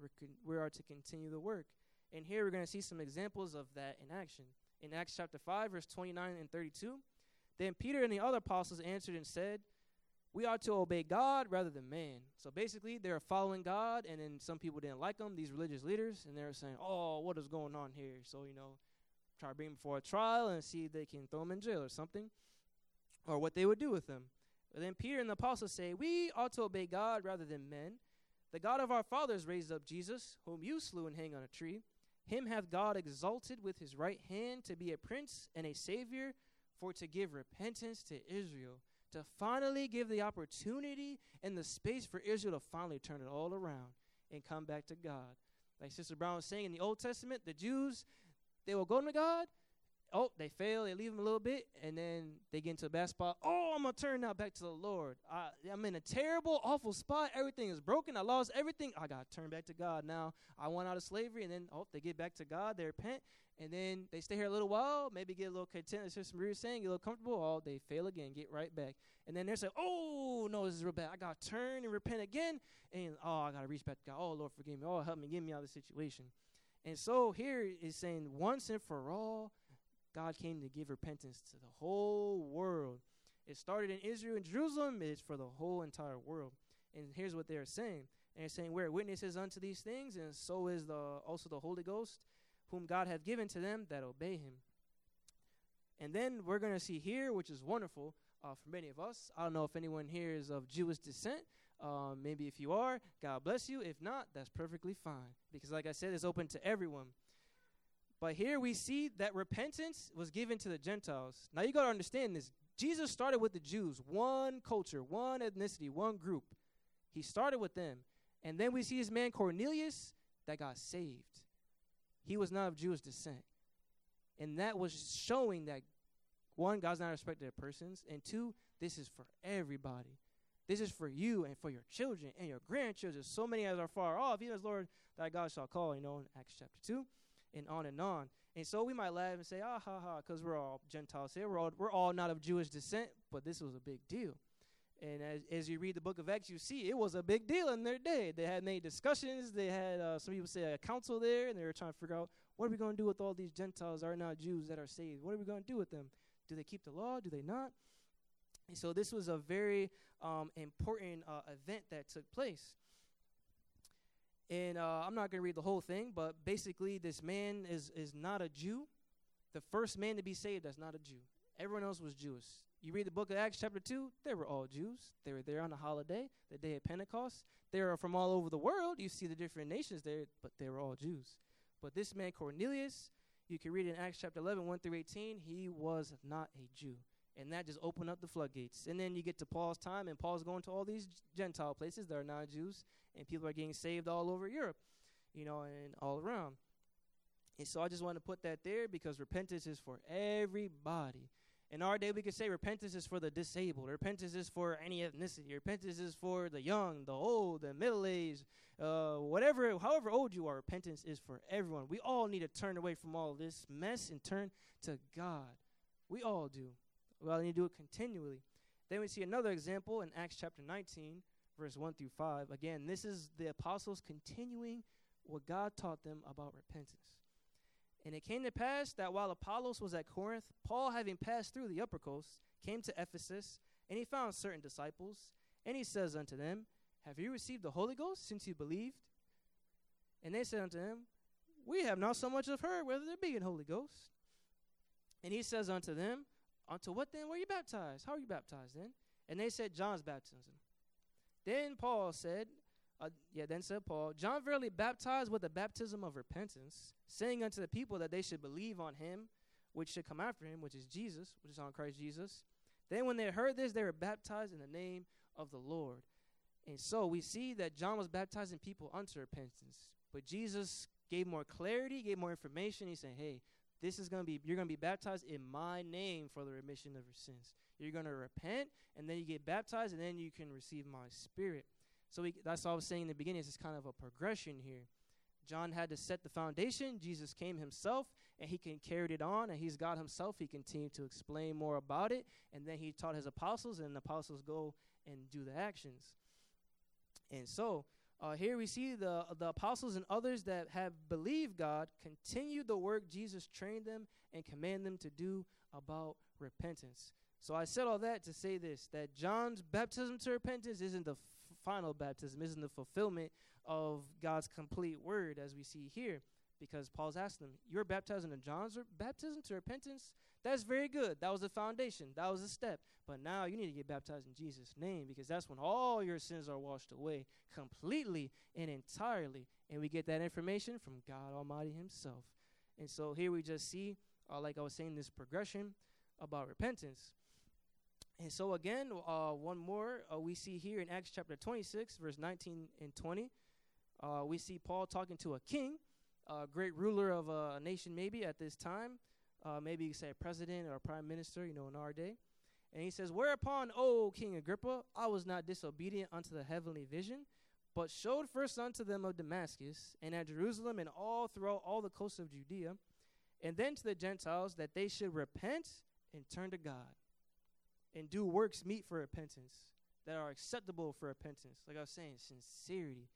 We're con- we are to continue the work. And here we're going to see some examples of that in action. In Acts chapter five, verse twenty-nine and thirty-two, then Peter and the other apostles answered and said, we ought to obey God rather than man. So basically, they were following God, and then some people didn't like them, these religious leaders, and they were saying, oh, what is going on here? So, you know, try to bring them before a trial and see if they can throw them in jail or something, or what they would do with them. But then Peter and the apostles say, we ought to obey God rather than men. The God of our fathers raised up Jesus, whom you slew and hanged on a tree. Him hath God exalted with his right hand to be a prince and a savior, for to give repentance to Israel, to finally give the opportunity and the space for Israel to finally turn it all around and come back to God. Like Sister Brown was saying, in the Old Testament, the Jews, they will go to God. Oh, they fail. They leave him a little bit, and then they get into a bad spot. Oh, I'm going to turn now back to the Lord. I, I'm in a terrible, awful spot. Everything is broken. I lost everything. I got to turn back to God now. I went out of slavery, and then, oh, they get back to God. They repent, and then they stay here a little while, maybe get a little content. As Sister Maria was saying, get a little comfortable. Oh, they fail again. Get right back. And then they're saying, oh, no, this is real bad. I got to turn and repent again, and, oh, I got to reach back to God. Oh, Lord, forgive me. Oh, help me. Get me out of this situation. And so here is saying once and for all, God came to give repentance to the whole world. It started in Israel and Jerusalem. It's for the whole entire world. And here's what they're saying. And they're saying, we're witnesses unto these things, and so is the also the Holy Ghost, whom God hath given to them that obey him. And then we're going to see here, which is wonderful uh, for many of us. I don't know if anyone here is of Jewish descent. Uh, maybe if you are, God bless you. If not, that's perfectly fine. Because like I said, it's open to everyone. But here we see that repentance was given to the Gentiles. Now you got to understand this. Jesus started with the Jews, one culture, one ethnicity, one group. He started with them. And then we see this man Cornelius that got saved. He was not of Jewish descent. And that was showing that, one, God's not a respecter of persons, and two, this is for everybody. This is for you and for your children and your grandchildren, so many as are far off, even as Lord thy God shall call, you know, in Acts chapter two, and on and on. And so we might laugh and say, ah, ha, ha, because we're all Gentiles here. We're all, we're all not of Jewish descent, but this was a big deal. And as, as you read the book of Acts, you see it was a big deal in their day. They had many discussions. They had, uh, some people say, a council there, and they were trying to figure out, what are we going to do with all these Gentiles that are not Jews that are saved? What are we going to do with them? Do they keep the law? Do they not? And so this was a very um, important uh, event that took place. And uh, I'm not going to read the whole thing, but basically this man is, is not a Jew. The first man to be saved that's not a Jew. Everyone else was Jewish. You read the book of Acts chapter two, they were all Jews. They were there on a holiday, the day of Pentecost. They were from all over the world. You see the different nations there, but they were all Jews. But this man Cornelius, you can read in Acts chapter eleven, one through eighteen, he was not a Jew. And that just opened up the floodgates. And then you get to Paul's time, and Paul's going to all these Gentile places that are not Jews, and people are getting saved all over Europe, you know, and all around. And so I just want to put that there because repentance is for everybody. In our day, we could say repentance is for the disabled. Repentance is for any ethnicity. Repentance is for the young, the old, the middle-aged, uh, whatever, however old you are, repentance is for everyone. We all need to turn away from all this mess and turn to God. We all do. We all need to do it continually. Then we see another example in Acts chapter nineteen, verse one through five. Again, this is the apostles continuing what God taught them about repentance. And it came to pass that while Apollos was at Corinth, Paul, having passed through the upper coast, came to Ephesus, and he found certain disciples. And he says unto them, have you received the Holy Ghost since you believed? And they said unto him, we have not so much as heard whether there be an Holy Ghost. And he says unto them, unto what then were you baptized? How are you baptized then? And they said, John's baptism. Then Paul said, Uh, yeah, then said Paul, John verily baptized with the baptism of repentance, saying unto the people that they should believe on him, which should come after him, which is Jesus, which is on Christ Jesus. Then when they heard this, they were baptized in the name of the Lord. And so we see that John was baptizing people unto repentance. But Jesus gave more clarity, gave more information. He said, hey, this is going to be, you're going to be baptized in my name for the remission of your sins. You're going to repent, and then you get baptized, and then you can receive my spirit. So we, that's all I was saying in the beginning. It's kind of a progression here. John had to set the foundation. Jesus came himself, and he can, carried it on, and he's God himself. He continued to explain more about it, and then he taught his apostles, and the apostles go and do the actions. And so uh, here we see the, the apostles and others that have believed God continue the work Jesus trained them and commanded them to do about repentance. So I said all that to say this, that John's baptism to repentance isn't the f- final baptism, isn't the fulfillment of God's complete word, as we see here, because Paul's asking them, you're baptized into John's re- baptism to repentance? That's very good. That was the foundation. That was the step. But now you need to get baptized in Jesus' name, because that's when all your sins are washed away completely and entirely. And we get that information from God Almighty himself. And so here we just see, uh, like I was saying, this progression about repentance. And so again, uh, one more uh, we see here in Acts chapter twenty-six, verse nineteen and twenty. Uh, we see Paul talking to a king, a great ruler of a nation maybe at this time. Uh, maybe you could say a president or a prime minister, you know, in our day. And he says, whereupon, O King Agrippa, I was not disobedient unto the heavenly vision, but showed first unto them of Damascus and at Jerusalem and all throughout all the coasts of Judea, and then to the Gentiles that they should repent and turn to God, and do works meet for repentance, that are acceptable for repentance. Like I was saying, sincerity,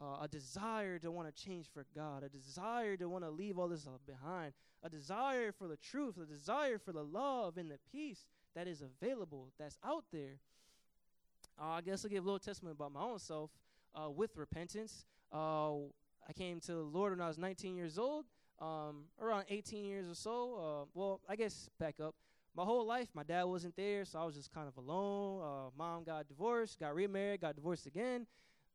uh, a desire to want to change for God, a desire to want to leave all this behind, a desire for the truth, a desire for the love and the peace that is available, that's out there. Uh, I guess I'll give a little testimony about my own self uh, with repentance. Uh, I came to the Lord when I was nineteen years old, um, around eighteen years or so. Uh, well, I guess back up. My whole life, my dad wasn't there, so I was just kind of alone. Uh, mom got divorced, got remarried, got divorced again.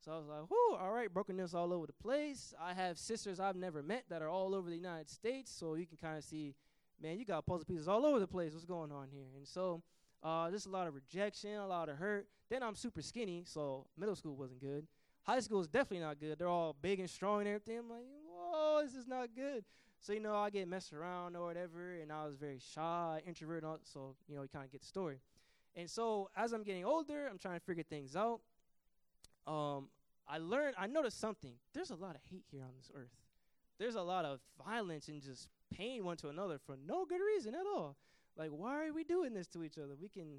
So I was like, whoo, all right, brokenness all over the place. I have sisters I've never met that are all over the United States, so you can kind of see, man, you got puzzle pieces all over the place. What's going on here? And so uh, there's a lot of rejection, a lot of hurt. Then I'm super skinny, so middle school wasn't good. High school is definitely not good. They're all big and strong and everything. I'm like, whoa, this is not good. So, you know, I get messed around or whatever, and I was very shy, introverted, so, you know, you kind of get the story. And so as I'm getting older, I'm trying to figure things out. Um, I learned, I noticed something. There's a lot of hate here on this earth. There's a lot of violence and just pain one to another for no good reason at all. Like, why are we doing this to each other? We can,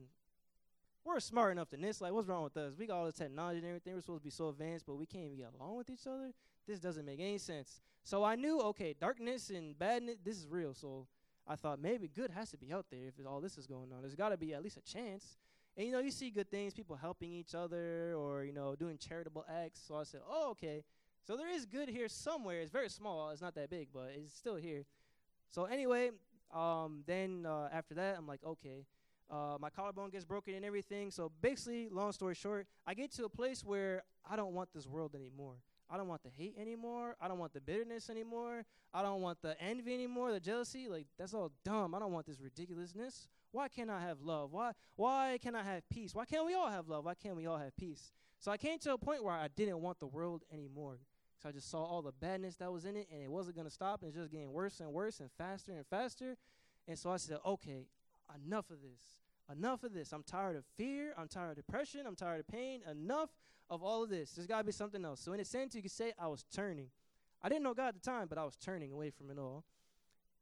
we're smart enough to this. Like, what's wrong with us? We got all this technology and everything. We're supposed to be so advanced, but we can't even get along with each other. This doesn't make any sense. So I knew, okay, darkness and badness, this is real. So I thought maybe good has to be out there if all this is going on. There's got to be at least a chance. And, you know, you see good things, people helping each other or, you know, doing charitable acts. So I said, oh, okay. So there is good here somewhere. It's very small. It's not that big, but it's still here. So anyway, um, then uh, after that, I'm like, okay. Uh, my collarbone gets broken and everything. So basically, long story short, I get to a place where I don't want this world anymore. I don't want the hate anymore. I don't want the bitterness anymore. I don't want the envy anymore, the jealousy. Like, that's all dumb. I don't want this ridiculousness. Why can't I have love? Why why can't I have peace? Why can't we all have love? Why can't we all have peace? So I came to a point where I didn't want the world anymore. So I just saw all the badness that was in it, and it wasn't going to stop. And it's just getting worse and worse and faster and faster. And so I said, okay, enough of this. Enough of this. I'm tired of fear. I'm tired of depression. I'm tired of pain. Enough of all of this. There's got to be something else. So in a sense, you could say I was turning. I didn't know God at the time, but I was turning away from it all.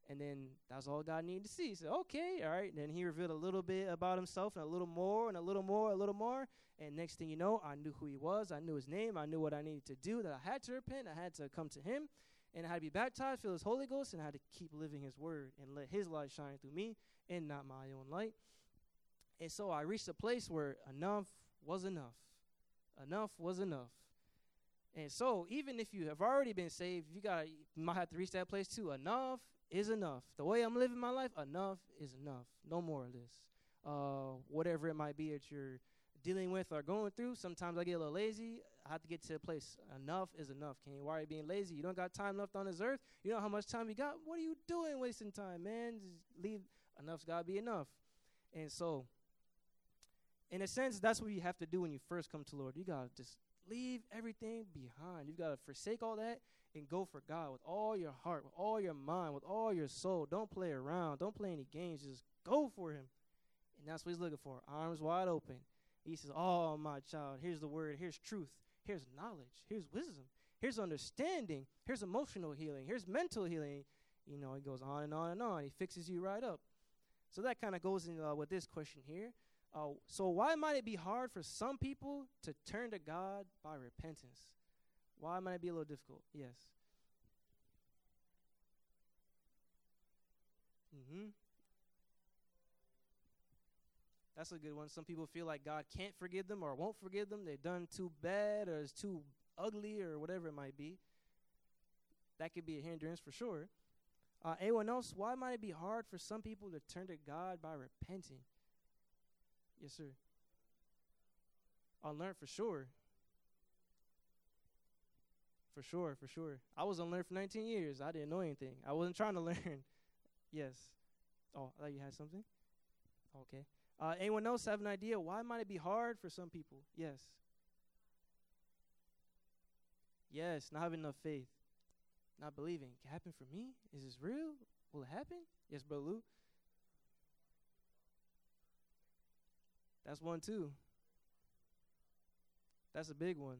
And then that's all God needed to see. He said, okay, all right. And then he revealed a little bit about himself and a little more and a little more, a little more. And next thing you know, I knew who he was. I knew his name. I knew what I needed to do, that I had to repent. I had to come to him. And I had to be baptized, feel his Holy Ghost, and I had to keep living his word and let his light shine through me and not my own light. And so I reached a place where enough was enough. Enough was enough. And so even if you have already been saved, you gotta you might have to reach that place too. Enough is enough. The way I'm living my life, enough is enough. No more of this. Uh, whatever it might be that you're dealing with or going through, sometimes I get a little lazy. I have to get to a place. Enough is enough, King. Why are you being lazy? You don't got time left on this earth. You know how much time you got? What are you doing wasting time, man? Just leave. Enough's got to be enough. And so, in a sense, that's what you have to do when you first come to the Lord. You got to just leave everything behind. You've got to forsake all that and go for God with all your heart, with all your mind, with all your soul. Don't play around. Don't play any games. Just go for him. And that's what he's looking for, arms wide open. He says, oh, my child, here's the word. Here's truth. Here's knowledge. Here's wisdom. Here's understanding. Here's emotional healing. Here's mental healing. You know, he goes on and on and on. He fixes you right up. So that kind of goes in uh, with this question here. Uh, so why might it be hard for some people to turn to God by repentance? Why might it be a little difficult? Yes. Mm-hmm. That's a good one. Some people feel like God can't forgive them or won't forgive them. They've done too bad or it's too ugly or whatever it might be. That could be a hindrance for sure. Uh, anyone else? Why might it be hard for some people to turn to God by repenting? Yes, sir. Unlearned for sure. For sure, for sure. I was unlearned for nineteen years. I didn't know anything. I wasn't trying to learn. Yes. Oh, I thought you had something. Okay. Uh, anyone else have an idea? Why might it be hard for some people? Yes. Yes, not having enough faith. Not believing. It can happen for me? Is this real? Will it happen? Yes, Brother Lou. That's one, too. That's a big one.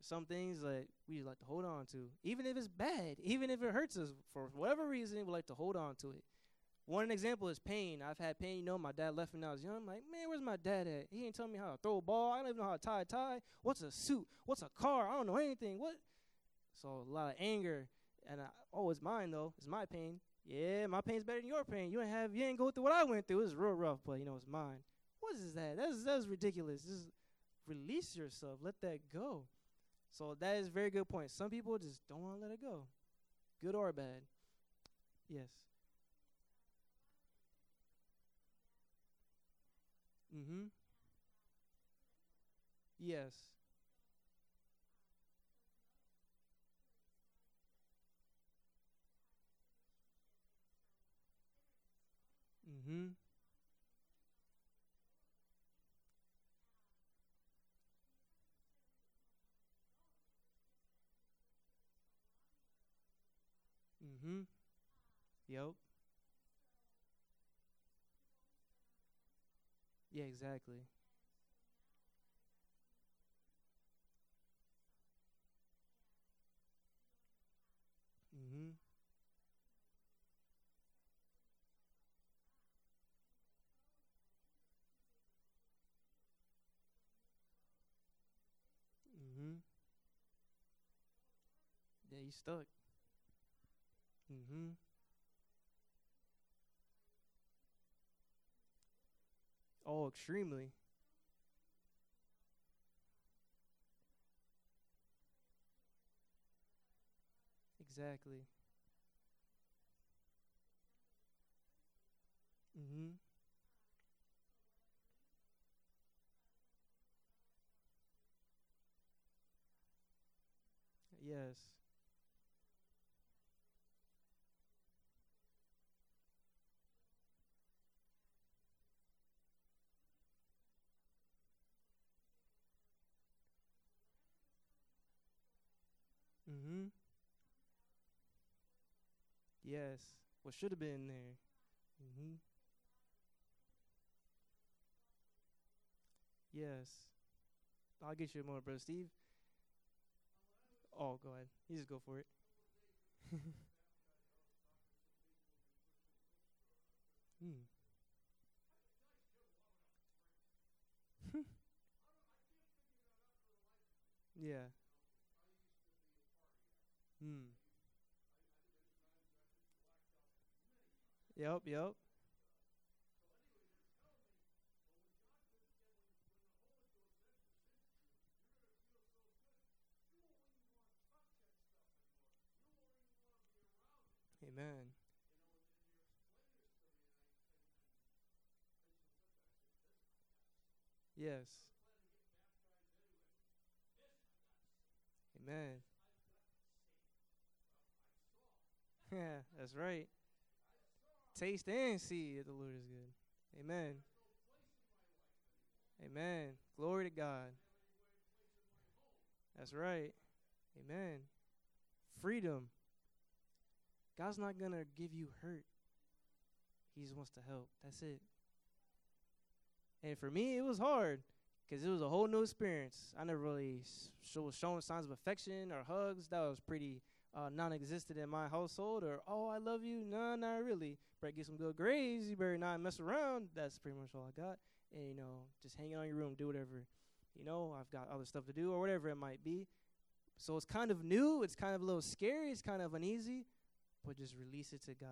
Some things like we like to hold on to, even if it's bad, even if it hurts us for whatever reason, we like to hold on to it. One example is pain. I've had pain. You know, my dad left me when I was young. I'm like, man, where's my dad at? He ain't telling me how to throw a ball. I don't even know how to tie a tie. What's a suit? What's a car? I don't know anything. What? So a lot of anger. And I, oh, it's mine, though. It's my pain. yeah, my pain's better than your pain. You ain't have, you ain't go through what I went through. It's real rough, but you know it's mine. What is that? That's that's ridiculous. Just release yourself. Let that go. So that is a very good point. Some people just don't want to let it go, good or bad. Yes. Mm-hmm. Yes. Mm-hmm. Mm-hmm. Yep. Yeah, exactly. Mm-hmm. Mm-hmm. Yeah, you stuck. Mm-hmm. Oh, extremely. Exactly. Mm-hmm. Yes. Mm-hmm. Yes. What should have been there. Mm-hmm. Yes. I'll get you more, bro. Steve. Oh, go ahead. You just go for it. Hmm. yeah. Hmm. Yep. Yep. Amen. Yes. Amen. Yeah, that's right. Taste and see that the Lord is good. Amen. Amen. Glory to God. That's right. Amen. Freedom. God's not going to give you hurt. He just wants to help. That's it. And for me, it was hard because it was a whole new experience. I never really sh- was shown signs of affection or hugs. That was pretty uh, non-existent in my household. Or, oh, I love you. No, not really. Better get some good grades. You better not mess around. That's pretty much all I got. And, you know, just hang out in your room. Do whatever. You know, I've got other stuff to do or whatever it might be. So it's kind of new. It's kind of a little scary. It's kind of uneasy. But just release it to God.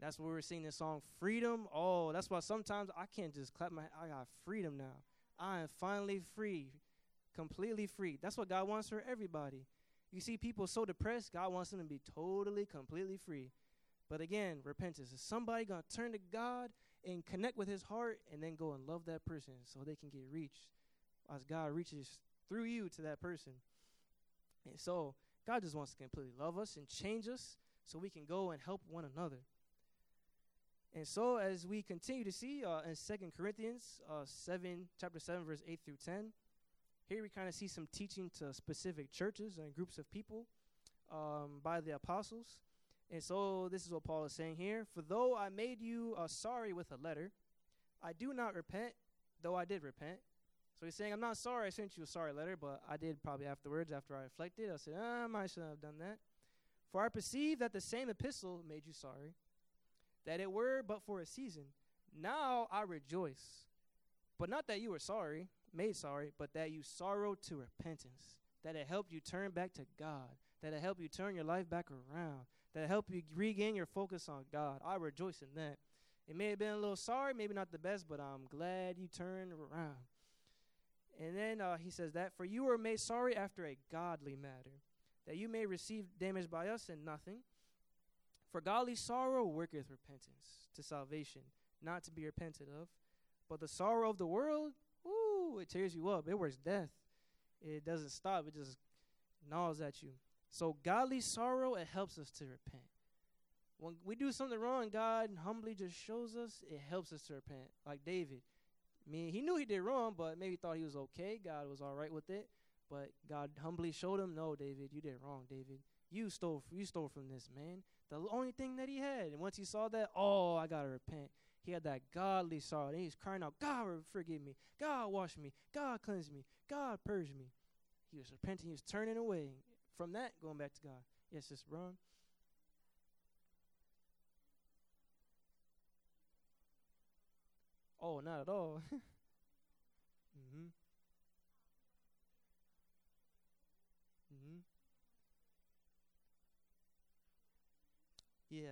That's what we're singing this song, Freedom. Oh, that's why sometimes I can't just clap my hand. I got freedom now. I am finally free, completely free. That's what God wants for everybody. You see people so depressed, God wants them to be totally, completely free. But again, repentance. Is somebody going to turn to God and connect with his heart and then go and love that person so they can get reached as God reaches through you to that person? And so God just wants to completely love us and change us, so we can go and help one another. And so as we continue to see uh, in Second Corinthians uh, seven, chapter seven, verse eight through ten, here we kind of see some teaching to specific churches and groups of people um, by the apostles. And so this is what Paul is saying here. For though I made you uh, sorry with a letter, I do not repent, though I did repent. So he's saying, I'm not sorry I sent you a sorry letter, but I did probably afterwards, after I reflected, I said, ah, I might shouldn't have done that. For I perceive that the same epistle made you sorry, that it were but for a season. Now I rejoice, but not that you were sorry, made sorry, but that you sorrowed to repentance. that it helped you turn back to God, that it helped you turn your life back around, that it helped you regain your focus on God. I rejoice in that. It may have been a little sorry, maybe not the best, but I'm glad you turned around. And then uh, he says that, for you were made sorry after a godly matter, that you may receive damage by us and nothing. For godly sorrow worketh repentance to salvation, not to be repented of. But the sorrow of the world, ooh, it tears you up. It works death. It doesn't stop. It just gnaws at you. So godly sorrow, it helps us to repent. When we do something wrong, God humbly just shows us, it helps us to repent. Like David. I mean, he knew he did wrong, but maybe thought he was okay. God was all right with it. But God humbly showed him, no, David, you did wrong, David. You stole you stole from this man. The only thing that he had. And once he saw that, oh, I got to repent. He had that godly sorrow. And he's crying out, God, forgive me. God, wash me. God, cleanse me. God, purge me. He was repenting. He was turning away. From that, going back to God. Yes, it's wrong. Oh, not at all. mm-hmm. Mm-hmm. Yeah.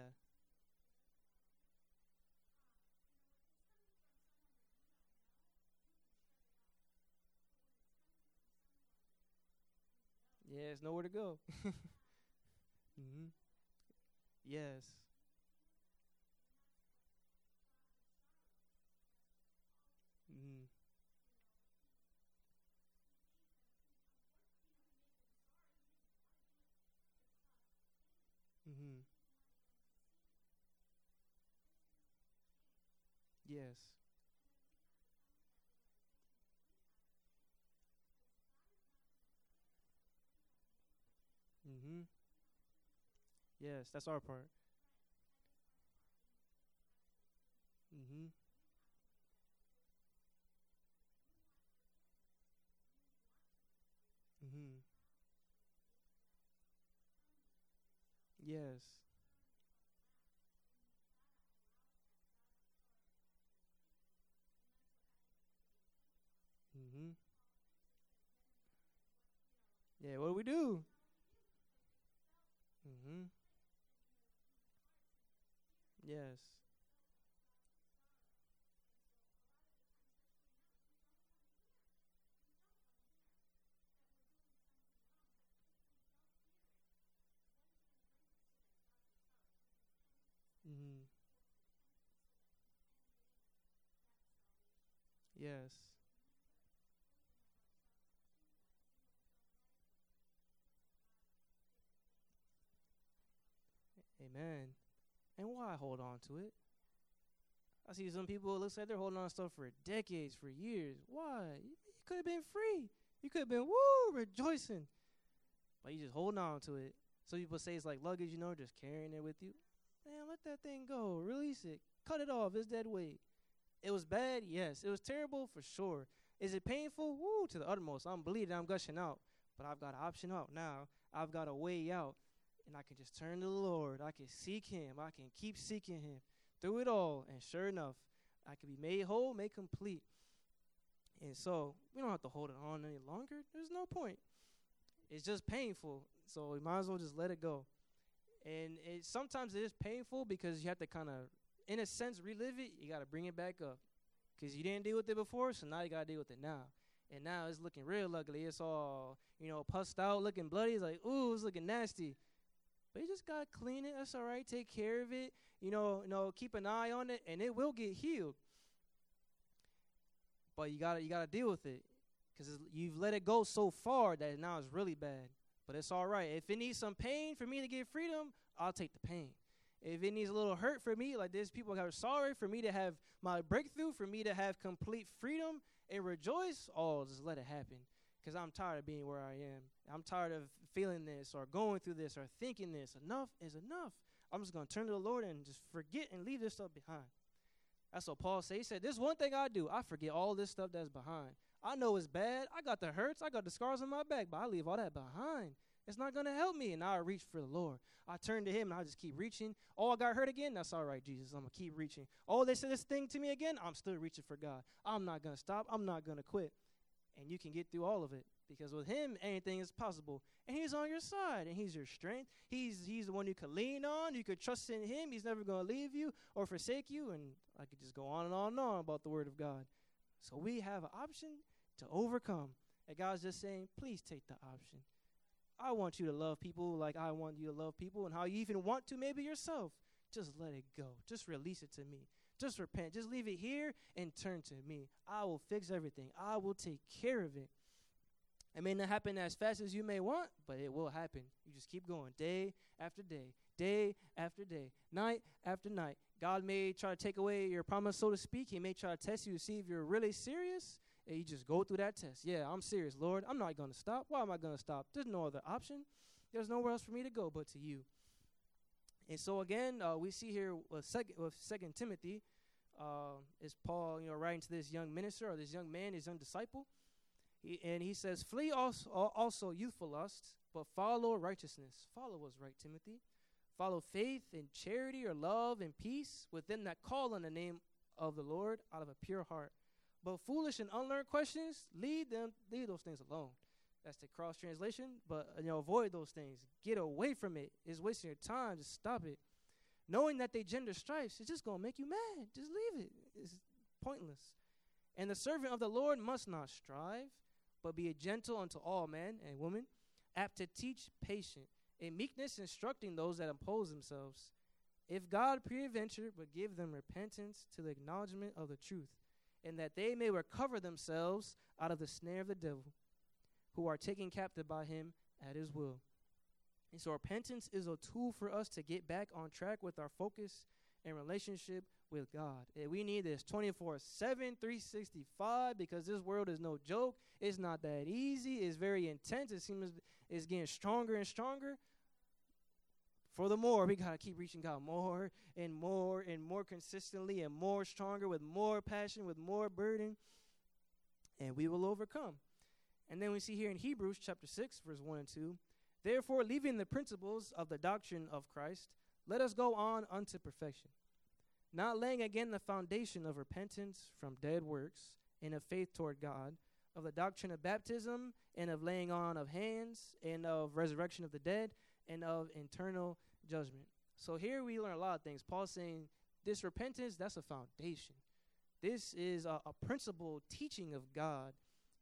Yeah, there's nowhere to go. mm-hmm. Yes. Mm. Mm-hmm. Yes. Mm-hmm. Yes, that's our part. Mm-hmm. Mm-hmm. Yes. Mm-hmm. Yeah, what do we do? Mm-hmm. Yes. Mm-hmm. Yes. Amen. And why hold on to it? I see some people, it looks like they're holding on to stuff for decades, for years. Why? You could have been free. You could have been, woo, rejoicing. But you just holding on to it. Some people say it's like luggage, you know, just carrying it with you. Man, let that thing go. Release it. Cut it off. It's dead weight. It was bad? Yes. It was terrible? For sure. Is it painful? Woo, to the uttermost. I'm bleeding. I'm gushing out. But I've got an option out now. I've got a way out. And I can just turn to the Lord. I can seek him. I can keep seeking him through it all. And sure enough, I can be made whole, made complete. And so we don't have to hold it on any longer. There's no point. It's just painful. So we might as well just let it go. And it, sometimes it is painful because you have to kind of, in a sense, relive it. You got to bring it back up because you didn't deal with it before. So now you got to deal with it now. And now it's looking real ugly. It's all, you know, pussed out, looking bloody. It's like, ooh, it's looking nasty. But you just got to clean it. That's all right. Take care of it. You know, you know, keep an eye on it, and it will get healed. But you got to you gotta deal with it because you've let it go so far that now it's really bad. But it's all right. If it needs some pain for me to get freedom, I'll take the pain. If it needs a little hurt for me, like there's people that are sorry, for me to have my breakthrough, for me to have complete freedom and rejoice, oh, just let it happen. Because I'm tired of being where I am. I'm tired of feeling this or going through this or thinking this. Enough is enough. I'm just going to turn to the Lord and just forget and leave this stuff behind. That's what Paul said. He said, this one thing I do, I forget all this stuff that's behind. I know it's bad. I got the hurts. I got the scars on my back, but I leave all that behind. It's not going to help me. And I reach for the Lord. I turn to him and I just keep reaching. Oh, I got hurt again? That's all right, Jesus. I'm going to keep reaching. Oh, they said this thing to me again? I'm still reaching for God. I'm not going to stop. I'm not going to quit. And you can get through all of it. because with him, anything is possible. And he's on your side, and he's your strength. He's he's the one you can lean on. You could trust in him. He's never going to leave you or forsake you. And I could just go on and on and on about the word of God. So we have an option to overcome. And God's just saying, please take the option. I want you to love people like I want you to love people, and how you even want to maybe yourself. Just let it go. Just release it to me. Just repent. Just leave it here and turn to me. I will fix everything. I will take care of it. It may not happen as fast as you may want, but it will happen. You just keep going day after day, day after day, night after night. God may try to take away your promise, so to speak. He may try to test you to see if you're really serious, and you just go through that test. Yeah, I'm serious, Lord. I'm not going to stop. Why am I going to stop? There's no other option. There's nowhere else for me to go but to you. And so, again, uh, we see here with Second, with Second Timothy uh, is Paul, you know, writing to this young minister or this young man, his young disciple. He, and he says, flee also, also youthful lusts, but follow righteousness. Follow what's right, Timothy. Follow faith and charity or love and peace with them that call on the name of the Lord out of a pure heart. But foolish and unlearned questions, leave them, leave those things alone. That's the cross translation, but you know, avoid those things. Get away from it. It's wasting your time. Just stop it. Knowing that they gender stripes, it's just going to make you mad. Just leave it. It's pointless. And the servant of the Lord must not strive, but be gentle unto all men and women, apt to teach, patient, in meekness instructing those that oppose themselves. If God peradventure but give them repentance to the acknowledgement of the truth, and that they may recover themselves out of the snare of the devil, who are taken captive by him at his will. And so repentance is a tool for us to get back on track with our focus and relationship with God. And we need this twenty-four seven, three sixty-five, because this world is no joke. It's not that easy. It's very intense. It seems it's getting stronger and stronger. Furthermore, we got to keep reaching God more and more and more consistently and more stronger, with more passion, with more burden, and we will overcome. And then we see here in Hebrews chapter six, verse one and two, therefore, leaving the principles of the doctrine of Christ, let us go on unto perfection, not laying again the foundation of repentance from dead works and of faith toward God, of the doctrine of baptism and of laying on of hands and of resurrection of the dead and of eternal judgment. So here we learn a lot of things. Paul's saying this repentance, that's a foundation. This is a, a principle teaching of God,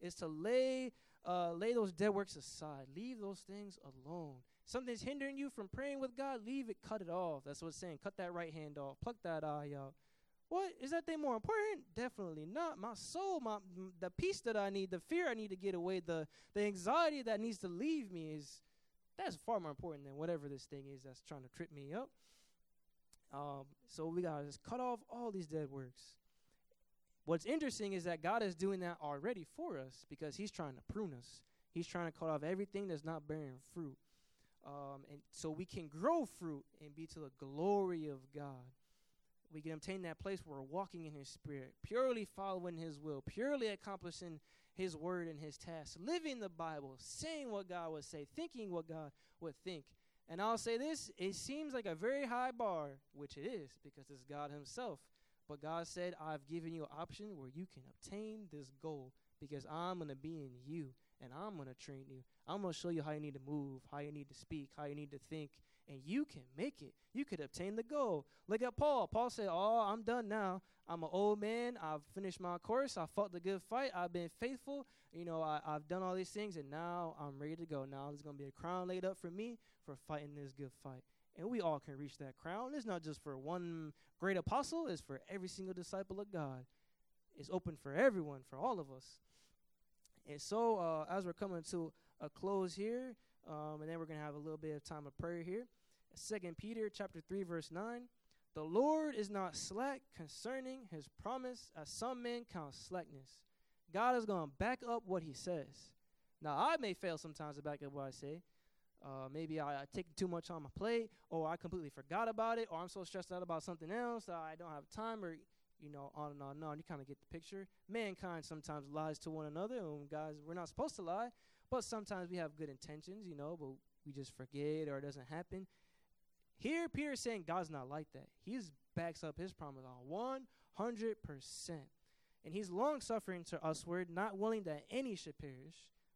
is to lay uh, lay those dead works aside. Leave those things alone. Something's hindering you from praying with God, leave it, cut it off. That's what it's saying. Cut that right hand off. Pluck that eye out. What? Is that thing more important? Definitely not. My soul, my the peace that I need, the fear I need to get away, the, the anxiety that needs to leave me is, that's far more important than whatever this thing is that's trying to trip me up. Um, so we got to just cut off all these dead works. What's interesting is that God is doing that already for us, because he's trying to prune us. He's trying to cut off everything that's not bearing fruit. Um, and so we can grow fruit and be to the glory of God. We can obtain that place where we're walking in his spirit, purely following his will, purely accomplishing his word and his task, living the Bible, saying what God would say, thinking what God would think. And I'll say this, it seems like a very high bar, which it is, because it's God himself. But God said, I've given you an option where you can obtain this goal, because I'm going to be in you. And I'm going to train you. I'm going to show you how you need to move, how you need to speak, how you need to think. And you can make it. You could obtain the goal. Look at Paul. Paul said, oh, I'm done now. I'm an old man. I've finished my course. I fought the good fight. I've been faithful. You know, I, I've done all these things. And now I'm ready to go. Now there's going to be a crown laid up for me for fighting this good fight. And we all can reach that crown. It's not just for one great apostle. It's for every single disciple of God. It's open for everyone, for all of us. And so uh, as we're coming to a close here, um, and then we're going to have a little bit of time of prayer here. Second Peter chapter three, verse nine. The Lord is not slack concerning his promise, as some men count slackness. God is going to back up what he says. Now, I may fail sometimes to back up what I say. Uh, maybe I, I take too much on my plate, or I completely forgot about it, or I'm so stressed out about something else that I don't have time, or you know, on and on and on. You kind of get the picture. Mankind sometimes lies to one another. And guys, we're not supposed to lie, but sometimes we have good intentions, you know, but we just forget or it doesn't happen. Here, Peter's saying God's not like that. He backs up his promise on one hundred percent. And he's long-suffering to usward, not willing that any should perish,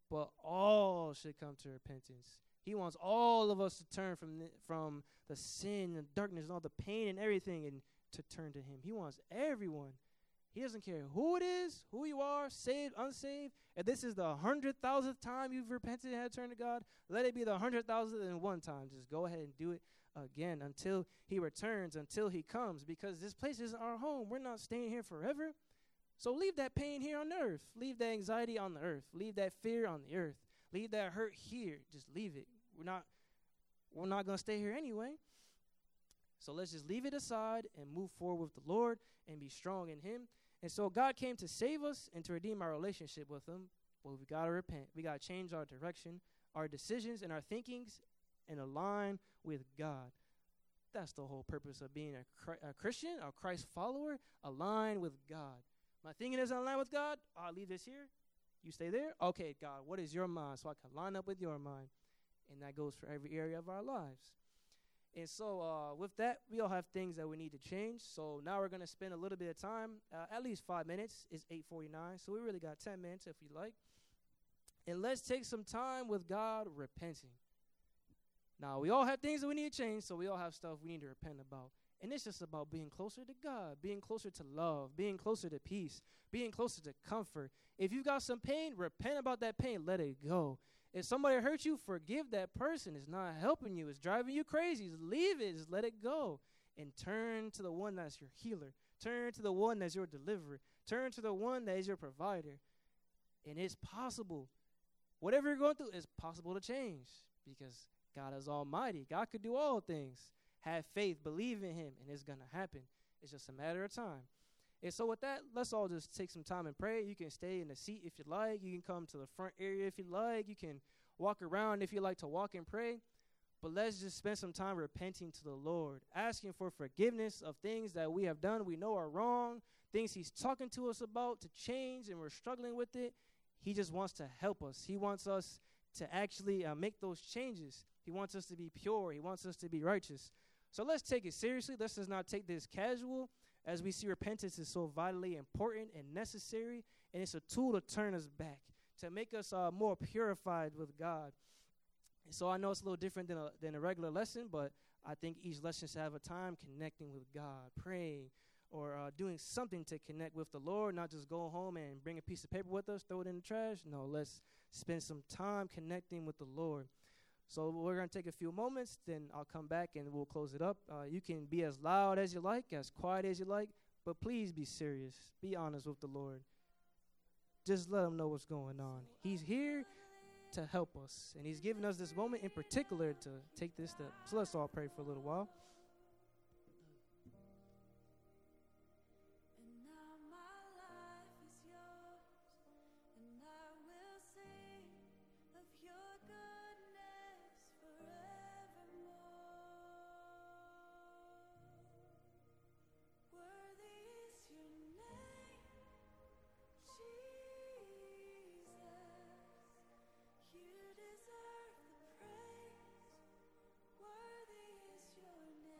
but all should come to repentance. He wants all of us to turn from the, from the sin and darkness and all the pain and everything and to turn to him. He wants everyone. He doesn't care who it is, who you are, saved, unsaved. If this is the hundred thousandth time you've repented and had turned to God, let it be the hundred thousandth and one time. Just go ahead and do it again until he returns, until he comes, because this place isn't our home. We're not staying here forever. So leave that pain here on earth. Leave that anxiety on the earth. Leave that fear on the earth. Leave that hurt here. Just leave it. We're not we're not going to stay here anyway. So let's just leave it aside and move forward with the Lord and be strong in him. And so God came to save us and to redeem our relationship with him. But we got to repent. We got to change our direction, our decisions, and our thinkings and align with God. That's the whole purpose of being a, a Christian, a Christ follower, align with God. My thinking doesn't align with God. I'll leave this here. You stay there. Okay, God, what is your mind? So I can line up with your mind. And that goes for every area of our lives. And so uh, with that, we all have things that we need to change. So now we're going to spend a little bit of time, uh, at least five minutes. It's eight forty-nine, so we really got ten minutes if you like. And let's take some time with God repenting. Now, we all have things that we need to change, so we all have stuff we need to repent about. And it's just about being closer to God, being closer to love, being closer to peace, being closer to comfort. If you've got some pain, repent about that pain. Let it go. If somebody hurt you, forgive that person. It's not helping you. It's driving you crazy. Just leave it. Just let it go. And turn to the one that's your healer. Turn to the one that's your deliverer. Turn to the one that is your provider. And it's possible. Whatever you're going through, it's possible to change because God is almighty. God could do all things. Have faith. Believe in him, and it's going to happen. It's just a matter of time. And so with that, let's all just take some time and pray. You can stay in the seat if you like. You can come to the front area if you like. You can walk around if you like to walk and pray. But let's just spend some time repenting to the Lord, asking for forgiveness of things that we have done we know are wrong, things he's talking to us about to change, and we're struggling with it. He just wants to help us. He wants us to actually uh, make those changes. He wants us to be pure. He wants us to be righteous. So let's take it seriously. Let's just not take this casual, as we see repentance is so vitally important and necessary, and it's a tool to turn us back, to make us uh, more purified with God. And so I know it's a little different than a, than a regular lesson, but I think each lesson should have a time connecting with God, praying, or uh, doing something to connect with the Lord, not just go home and bring a piece of paper with us, throw it in the trash. No, let's spend some time connecting with the Lord. So we're going to take a few moments, then I'll come back and we'll close it up. Uh, you can be as loud as you like, as quiet as you like, but please be serious. Be honest with the Lord. Just let him know what's going on. He's here to help us, and he's given us this moment in particular to take this step. So let's all pray for a little while. Your name.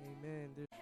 Amen. There's